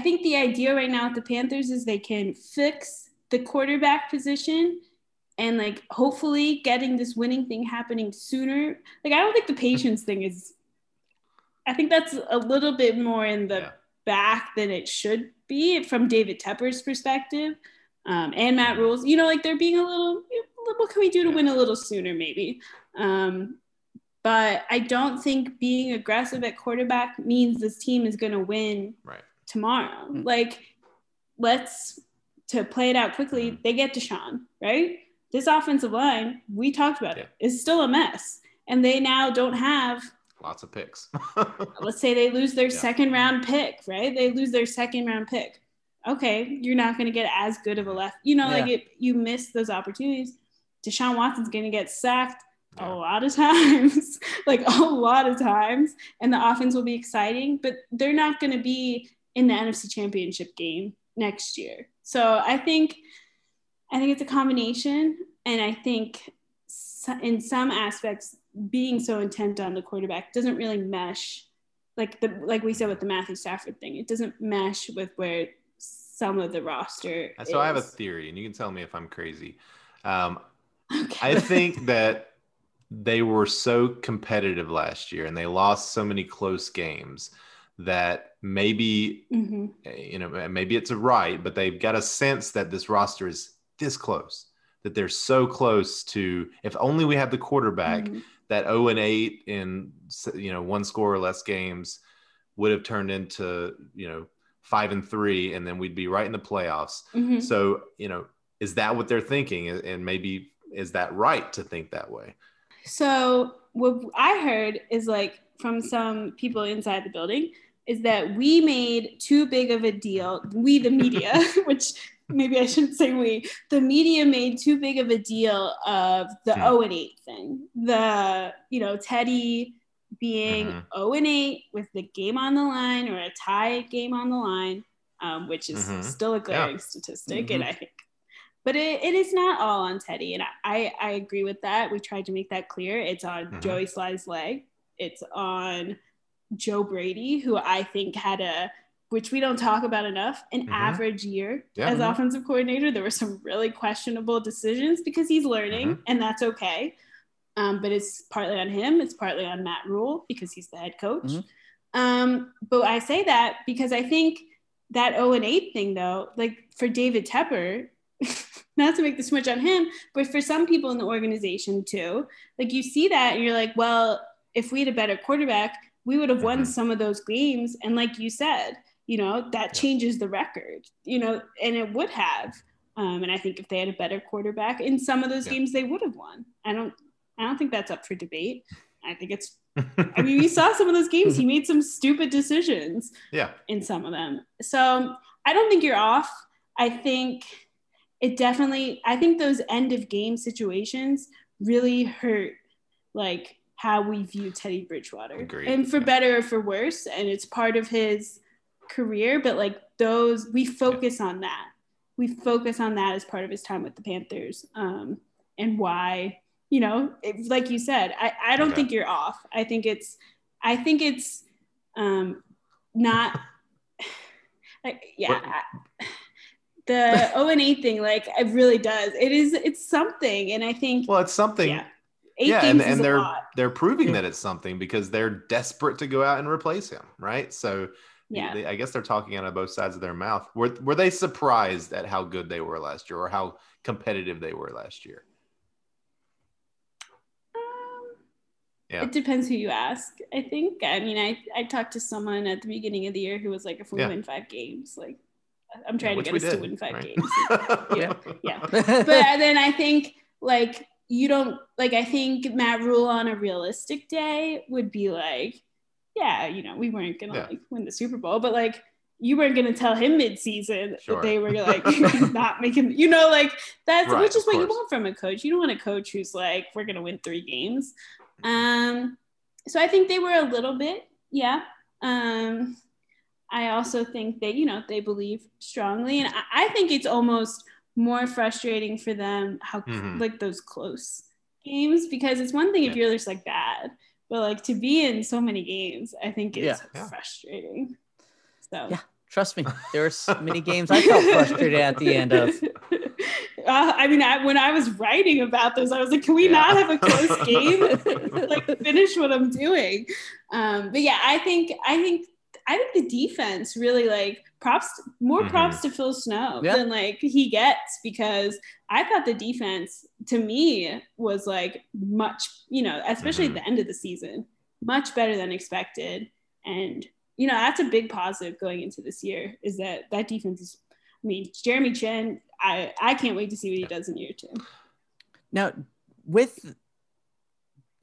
think the idea right now at the Panthers is they can fix the quarterback position and, like, hopefully getting this winning thing happening sooner. Like, I don't think the patience thing is, I think that's a little bit more in the back than it should be from David Tepper's perspective. And Matt Rhule's, you know, like, they're being a little, what can we do to win a little sooner, maybe? But I don't think being aggressive at quarterback means this team is going to win tomorrow. Mm-hmm. Like, to play it out quickly, they get Deshaun, right? This offensive line, we talked about it, is still a mess. And they now don't have lots of picks. Let's say they lose their second round pick, right? They lose their second round pick. Okay, you're not going to get as good of a left. You know, like, you miss those opportunities. Deshaun Watson's going to get sacked a lot of times, and the offense will be exciting, but they're not going to be in the NFC Championship game next year. So I think it's a combination, and I think in some aspects being so intent on the quarterback doesn't really mesh, like we said with the Matthew Stafford thing. It doesn't mesh with where – some of the roster. So I have a theory, and you can tell me if I'm crazy. I think that they were so competitive last year and they lost so many close games that maybe, you know, maybe it's a right, but they've got a sense that this roster is this close. that they're so close to, if only we had the quarterback, mm-hmm. that 0-8 in, you know, one score or less games would have turned into, you know, 5-3, and then we'd be right in the playoffs. Mm-hmm. So, you know, is that what they're thinking? And maybe is that right to think that way? So what I heard is, like, from some people inside the building is that we made too big of a deal. We, the media, which maybe I shouldn't say we, the media made too big of a deal of the 0-8 thing. The, you know, Teddy being 0-8 with the game on the line, or a tie game on the line, which is still a glaring statistic. And I think, but it is not all on Teddy. And I agree with that. We tried to make that clear. It's on Joey Sly's leg. It's on Joe Brady, who I think had a, which we don't talk about enough, an average year as offensive coordinator. There were some really questionable decisions because he's learning, and that's okay. But it's partly on him. It's partly on Matt Rhule because he's the head coach. But I say that because I think that 0-8 thing, though, like for David Tepper, not to make the switch on him, but for some people in the organization too, like you see that and you're like, well, if we had a better quarterback, we would have won some of those games. And like you said, you know, that changes the record, you know, and it would have. And I think if they had a better quarterback in some of those games, they would have won. I don't think that's up for debate. I think it's, I mean, you saw some of those games, he made some stupid decisions in some of them. So I don't think you're off. I think it definitely, I think those end of game situations really hurt, like, how we view Teddy Bridgewater. Agreed. And for better or for worse, and it's part of his career, but like those, we focus on that. We focus on that as part of his time with the Panthers, and why, you know, it, like you said, I don't think you're off. I think it's not, like, the 0-8 thing, like it really does. It's something. And I think, well, it's something. Yeah. And they're proving that it's something because they're desperate to go out and replace him, right? So I guess they're talking out of both sides of their mouth. Were they surprised at how good they were last year or how competitive they were last year? It depends who you ask, I think. I mean, I talked to someone at the beginning of the year who was like, if we win 5 games, like I'm trying to get us to win 5 games. But then I think like, you don't, like, I think Matt Rhule on a realistic day would be like, yeah, you know, we weren't going to like win the Super Bowl, but like you weren't going to tell him mid-season that they were like not making, you know, like that's, which is what you want from a coach. You don't want a coach who's like, we're going to win 3 games. So I think they were a little bit, I also think that, you know, they believe strongly. And I think it's almost more frustrating for them how like those close games, because it's one thing if you're just like bad, but like to be in so many games, I think it's frustrating. So trust me, there were so many games I felt frustrated at the end of. I mean, when I was writing about this, I was like, can we not have a close game? Like finish what I'm doing. But yeah, I think the defense really, like, props to Phil Snow than like he gets, because I thought the defense to me was like much, you know, especially at the end of the season, much better than expected. And, you know, that's a big positive going into this year is that defense is, I mean, Jeremy Chinn, I can't wait to see what he does in year 2. Now with,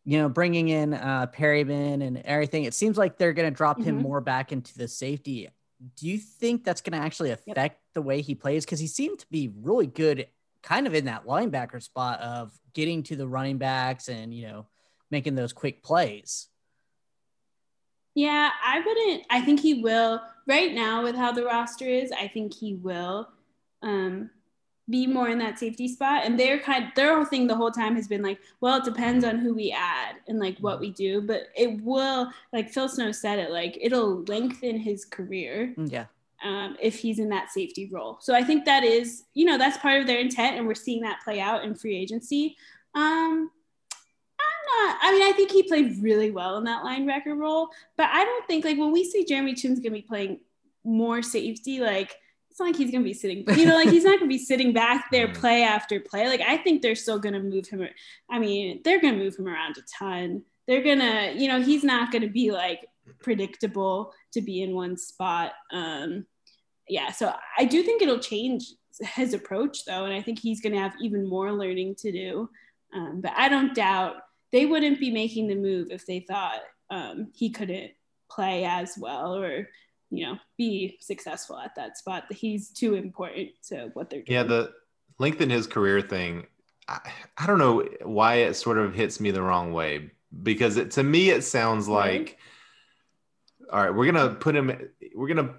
you know, bringing in Perryman and everything, it seems like they're going to drop him more back into the safety. Do you think that's going to actually affect the way he plays? Because he seemed to be really good kind of in that linebacker spot of getting to the running backs and, you know, making those quick plays. Yeah, I think he will. Right now with how the roster is, I think he will be more in that safety spot. And their whole thing the whole time has been like, well, it depends on who we add and like what we do, but it will, like Phil Snow said it, like it'll lengthen his career if he's in that safety role. So I think that is, you know, that's part of their intent, and we're seeing that play out in free agency. I think he played really well in that linebacker role, but I don't think, like, when we see Jeremy Chinn's going to be playing more safety, like, it's not like he's going to be sitting, you know, like he's not going to be sitting back there play after play. Like, I think they're still going to move him. I mean, they're going to move him around a ton. They're going to, you know, he's not going to be like predictable to be in one spot. Yeah. So I do think it'll change his approach though. And I think he's going to have even more learning to do. But I don't doubt they wouldn't be making the move if they thought he couldn't play as well or, you know, be successful at that spot. He's too important to what they're doing. Yeah, the lengthen his career thing, I don't know why it sort of hits me the wrong way, because it, to me it sounds like, all right, we're going to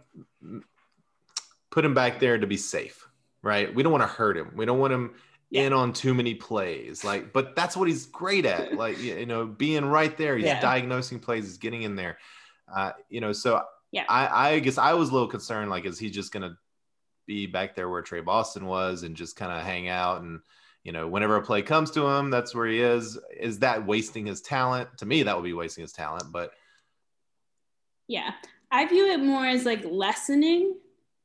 put him back there to be safe, right? We don't want to hurt him. We don't want him in on too many plays. Like, but that's what he's great at. Like, you know, being right there, he's diagnosing plays, he's getting in there. You know, so yeah, I guess I was a little concerned, like, is he just going to be back there where Trey Boston was and just kind of hang out and, you know, whenever a play comes to him, that's where he is. Is that wasting his talent? To me, that would be wasting his talent, but. Yeah. I view it more as like lessening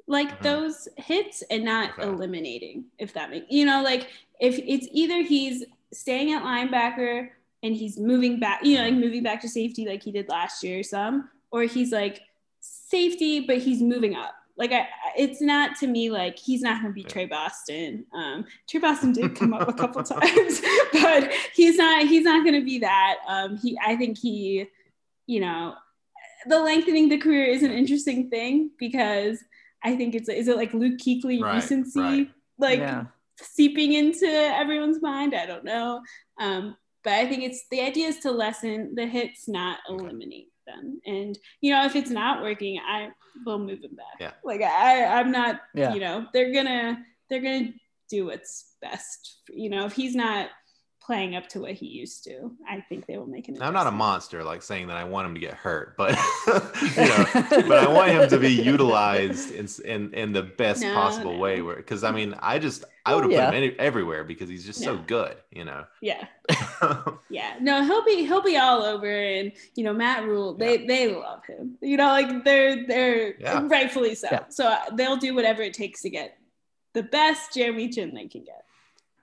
like those hits and not eliminating, if that makes, you know, like if it's either he's staying at linebacker and he's moving back, you know, like moving back to safety like he did last year or some, or he's like safety, but he's moving up. Like it's not to me like he's not going to be Trey Boston. Trey Boston did come up a couple times, but he's not going to be that. I think you know, the lengthening the career is an interesting thing because I think is it like Luke Kuechly recency seeping into everyone's mind? I don't know, but I think it's the idea is to lessen the hits, not eliminate them. And you know, if it's not working, I will move them back. Yeah. Like I'm not, you know, they're gonna do what's best. You know, if he's not playing up to what he used to, I think they will make an adjustment. I'm not a monster like saying that I want him to get hurt, but you know, but I want him to be utilized in the best possible way. Where, because I mean, I would have put him everywhere because he's just so good, you know. Yeah, yeah. No, he'll be all over, and you know, Matt Rhule, they love him. You know, like they're rightfully so. Yeah. So they'll do whatever it takes to get the best Jeremy Chinn they can get.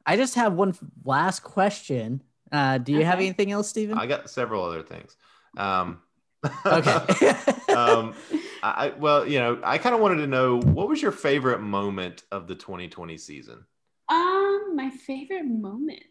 I just have one last question. Do you have anything else, Steven? I got several other things. Okay. Well, you know, I kind of wanted to know, what was your favorite moment of the 2020 season? My favorite moment.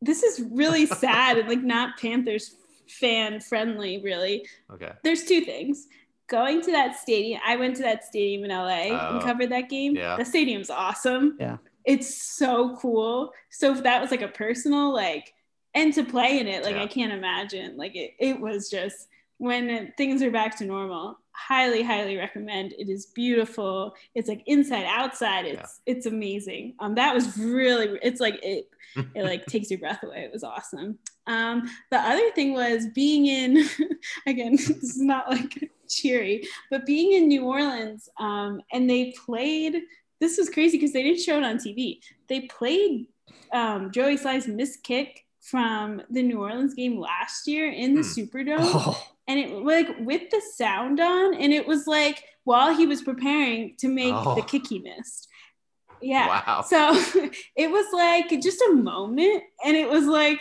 This is really sad and like not Panthers fan friendly, really. Okay. There's two things. Going to that stadium. I went to that stadium in LA and covered that game. Yeah. The stadium's awesome. Yeah. It's so cool. So if that was like a personal, like, and to play in it, like, I can't imagine, like, it was just when things are back to normal, highly, highly recommend. It is beautiful. It's like inside, outside. It's amazing. That was really, it's like, it like takes your breath away. It was awesome. The other thing was being in, again, this is not like cheery, but being in New Orleans, and they played, this was crazy because they didn't show it on TV. They played Joey Sly's missed kick from the New Orleans game last year in the Superdome. Oh. And it like with the sound on, and it was like while he was preparing to make the kick he missed. Yeah. Wow. So it was like just a moment. And it was like,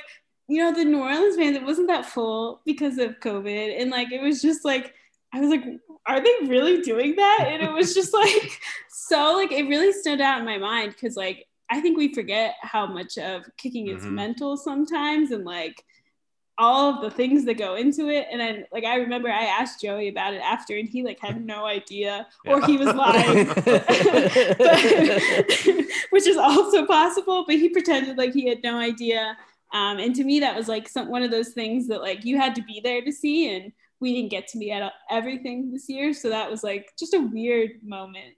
you know, the New Orleans fans, it wasn't that full because of COVID. And like, it was just like, I was like, are they really doing that? And it was just like, so like, it really stood out in my mind. Cause like, I think we forget how much of kicking is mental sometimes. And like all of the things that go into it. And then like, I remember I asked Joey about it after and he like had no idea or he was lying, which is also possible, but he pretended like he had no idea. And to me, that was like one of those things that like you had to be there to see, and we didn't get to be at everything this year. So that was like just a weird moment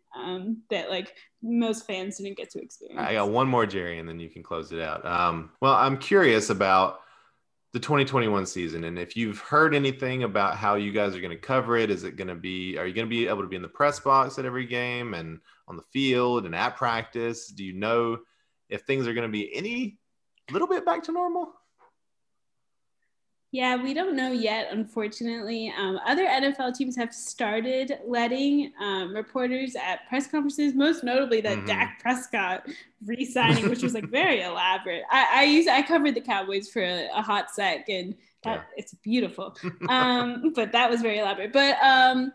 that like most fans didn't get to experience. I got one more, Jerry, and then you can close it out. Well, I'm curious about the 2021 season. And if you've heard anything about how you guys are going to cover it, are you going to be able to be in the press box at every game and on the field and at practice? Do you know if things are going to be any little bit back to normal? Yeah, we don't know yet, unfortunately. Other NFL teams have started letting reporters at press conferences, most notably that Dak Prescott re-signing, which was like very elaborate. I covered the Cowboys for a hot sec, and it's beautiful. But that was very elaborate. But,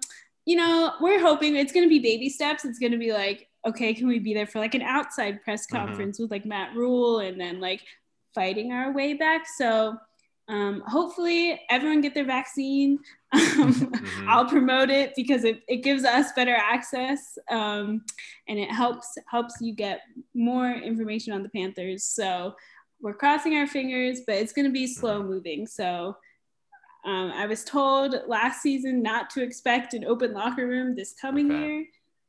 you know, we're hoping it's going to be baby steps. It's going to be like, okay, can we be there for like an outside press conference with like Matt Rhule and then like fighting our way back? So hopefully everyone get their vaccine. I'll promote it because it gives us better access, and it helps you get more information on the Panthers. So we're crossing our fingers, but it's going to be slow moving. So I was told last season not to expect an open locker room this coming year.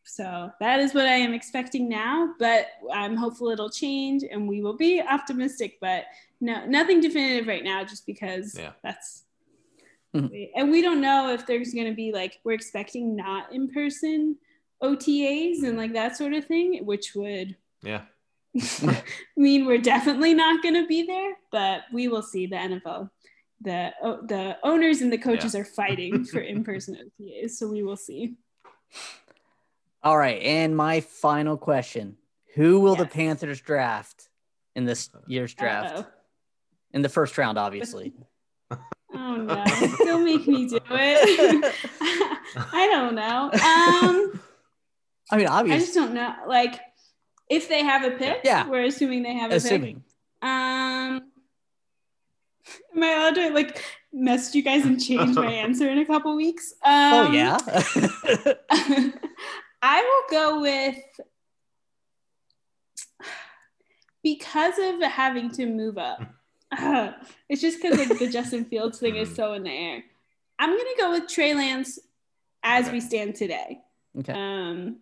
So that is what I am expecting now, but I'm hopeful it'll change and we will be optimistic, but no, nothing definitive right now, just because that's, and we don't know if there's going to be like, we're expecting not in person OTAs and like that sort of thing, which would mean we're definitely not going to be there, but we will see. The NFL, the owners and the coaches are fighting for in-person OTAs. So we will see. All right, and my final question. Who will the Panthers draft in this year's draft? In the first round, obviously. Oh, no. Don't make me do it. I don't know. I mean, obviously. I just don't know. Like, if they have a pick, we're assuming they have a pick. Am I allowed to, like, message you guys and change my answer in a couple weeks? Oh, yeah. I will go with, because of having to move up, it's just because like the Justin Fields thing is so in the air. I'm going to go with Trey Lance as we stand today. Okay.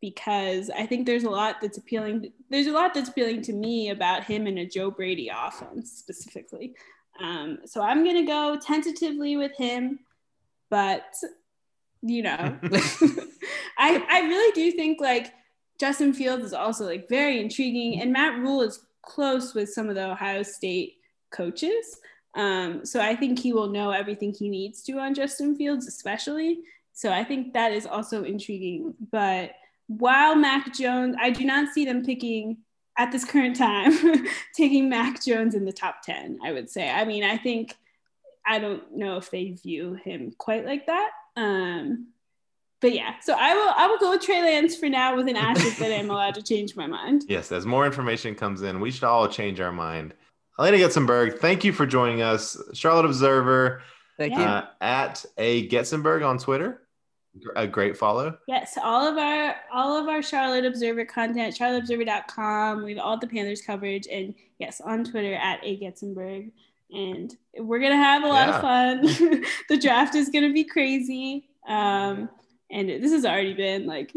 Because I think there's a lot that's appealing. There's a lot that's appealing to me about him and a Joe Brady offense specifically. So I'm going to go tentatively with him, but you know, I really do think like Justin Fields is also like very intriguing, and Matt Rhule is close with some of the Ohio State coaches. So I think he will know everything he needs to on Justin Fields, especially. So I think that is also intriguing, but while Mac Jones, I do not see them picking at this current time, taking Mac Jones in the top 10, I would say. I mean, I think, I don't know if they view him quite like that. But yeah, so I will go with Trey Lance for now with an asterisk that I'm allowed to change my mind. Yes, as more information comes in, we should all change our mind. Alaina Getzenberg, thank you for joining us. Charlotte Observer, thank you. At A Getzenberg on Twitter, a great follow. Yes, all of our Charlotte Observer content, charlotteobserver.com. We have all the Panthers coverage, and yes, on Twitter at A Getzenberg. And we're gonna have a lot of fun. The draft is gonna be crazy. And this has already been like,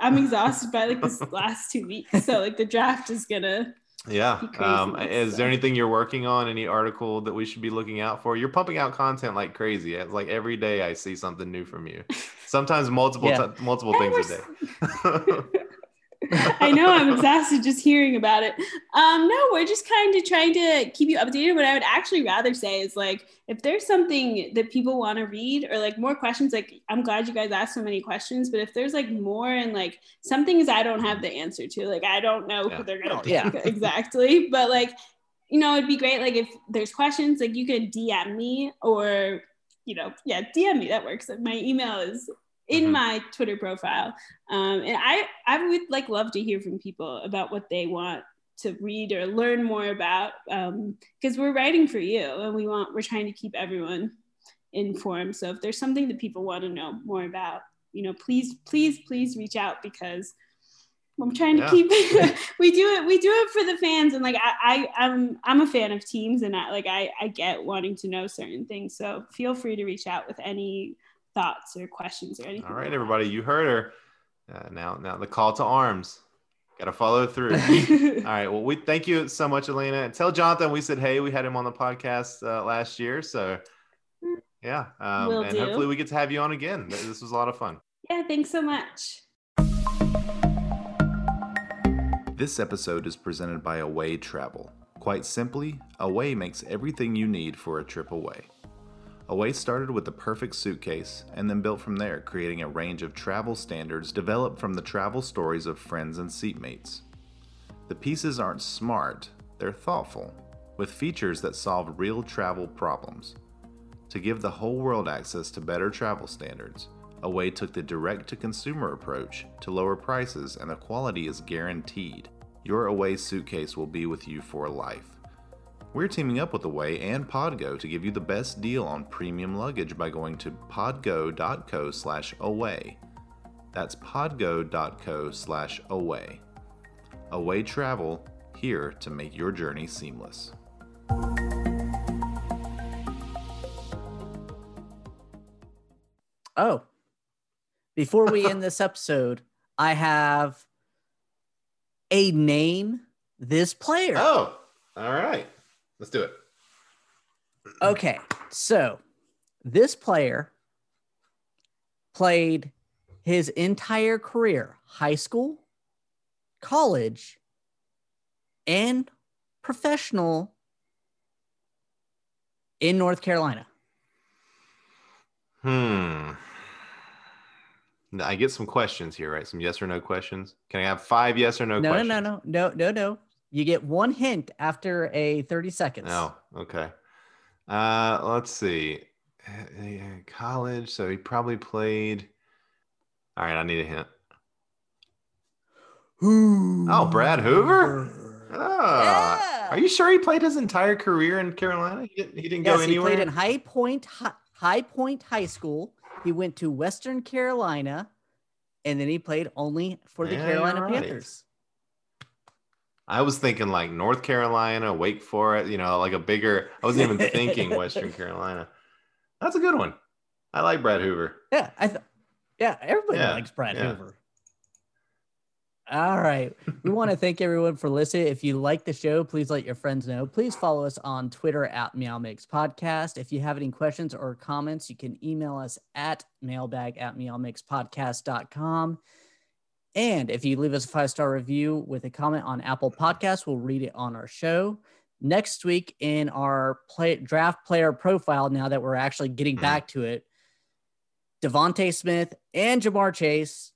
I'm exhausted by like this last 2 weeks. So like the draft is gonna be crazy. Is there anything you're working on? Any article that we should be looking out for? You're pumping out content like crazy. It's like every day I see something new from you. Sometimes multiple things a day. I know, I'm exhausted just hearing about it. No, we're just kind of trying to keep you updated. What I would actually rather say is like, if there's something that people want to read or like more questions, like I'm glad you guys asked so many questions, but if there's like more and like some things I don't have the answer to, like I don't know who they're going to pick exactly. But like, you know, it'd be great. Like if there's questions, like you could DM me or, you know, DM me. That works. My email is in my Twitter profile, and I would like love to hear from people about what they want to read or learn more about, because we're writing for you and we're trying to keep everyone informed. So if there's something that people want to know more about, you know, please reach out, because I'm trying to keep we do it for the fans. And like I'm a fan of teams, and I get wanting to know certain things, so feel free to reach out with any thoughts or questions or anything. All right, everybody, you heard her. Now the call to arms. Got to follow through. All right, well, we thank you so much, Alaina. And tell Jonathan we said, hey, we had him on the podcast last year. So, yeah. And hopefully we get to have you on again. This was a lot of fun. Yeah, thanks so much. This episode is presented by Away Travel. Quite simply, Away makes everything you need for a trip away. Away started with the perfect suitcase and then built from there, creating a range of travel standards developed from the travel stories of friends and seatmates. The pieces aren't smart, they're thoughtful, with features that solve real travel problems. To give the whole world access to better travel standards, Away took the direct-to-consumer approach to lower prices, and the quality is guaranteed. Your Away suitcase will be with you for life. We're teaming up with Away and Podgo to give you the best deal on premium luggage by going to podgo.co/away. That's podgo.co/away. Away Travel, here to make your journey seamless. Oh, before we end this episode, I have a name this player. Oh, all right. Let's do it. Okay, so this player played his entire career, high school, college, and professional in North Carolina. I get some questions here, right? Some yes or no questions. Can I have 5 yes or no questions? No. You get one hint after a 30 seconds. Oh, okay. Let's see. College, so he probably played. All right, I need a hint. Hoover. Oh, Brad Hoover? Oh. Yeah. Are you sure he played his entire career in Carolina? He didn't go anywhere? He played in High Point High School. He went to Western Carolina, and then he played only for the Carolina Panthers. I was thinking like North Carolina, Wake Forest, like a bigger, I wasn't even thinking Western Carolina. That's a good one. I like Brad Hoover. Yeah. Everybody likes Brad Hoover. All right. We want to thank everyone for listening. If you like the show, please let your friends know. Please follow us on Twitter at Meow Mix Podcast. If you have any questions or comments, you can email us at mailbag@meowmixpodcast.com. And if you leave us a 5-star review with a comment on Apple Podcasts, we'll read it on our show. Next week in our draft player profile, now that we're actually getting back to it, Devontae Smith and Jamar Chase,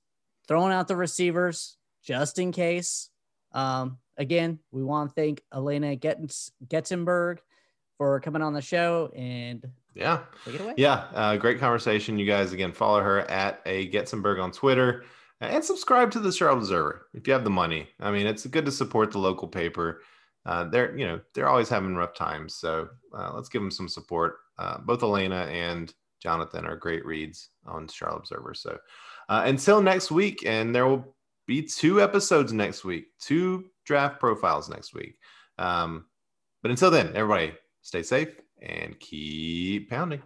throwing out the receivers just in case. Again, we want to thank Alaina Getzenberg for coming on the show, and take it away. Great conversation, you guys. Again, follow her at a Getzenberg on Twitter. And subscribe to the Charlotte Observer if you have the money. I mean, it's good to support the local paper. They're always having rough times, so let's give them some support. Both Alaina and Jonathan are great reads on Charlotte Observer. So until next week, and there will be 2 episodes next week, 2 draft profiles next week. But until then, everybody, stay safe and keep pounding.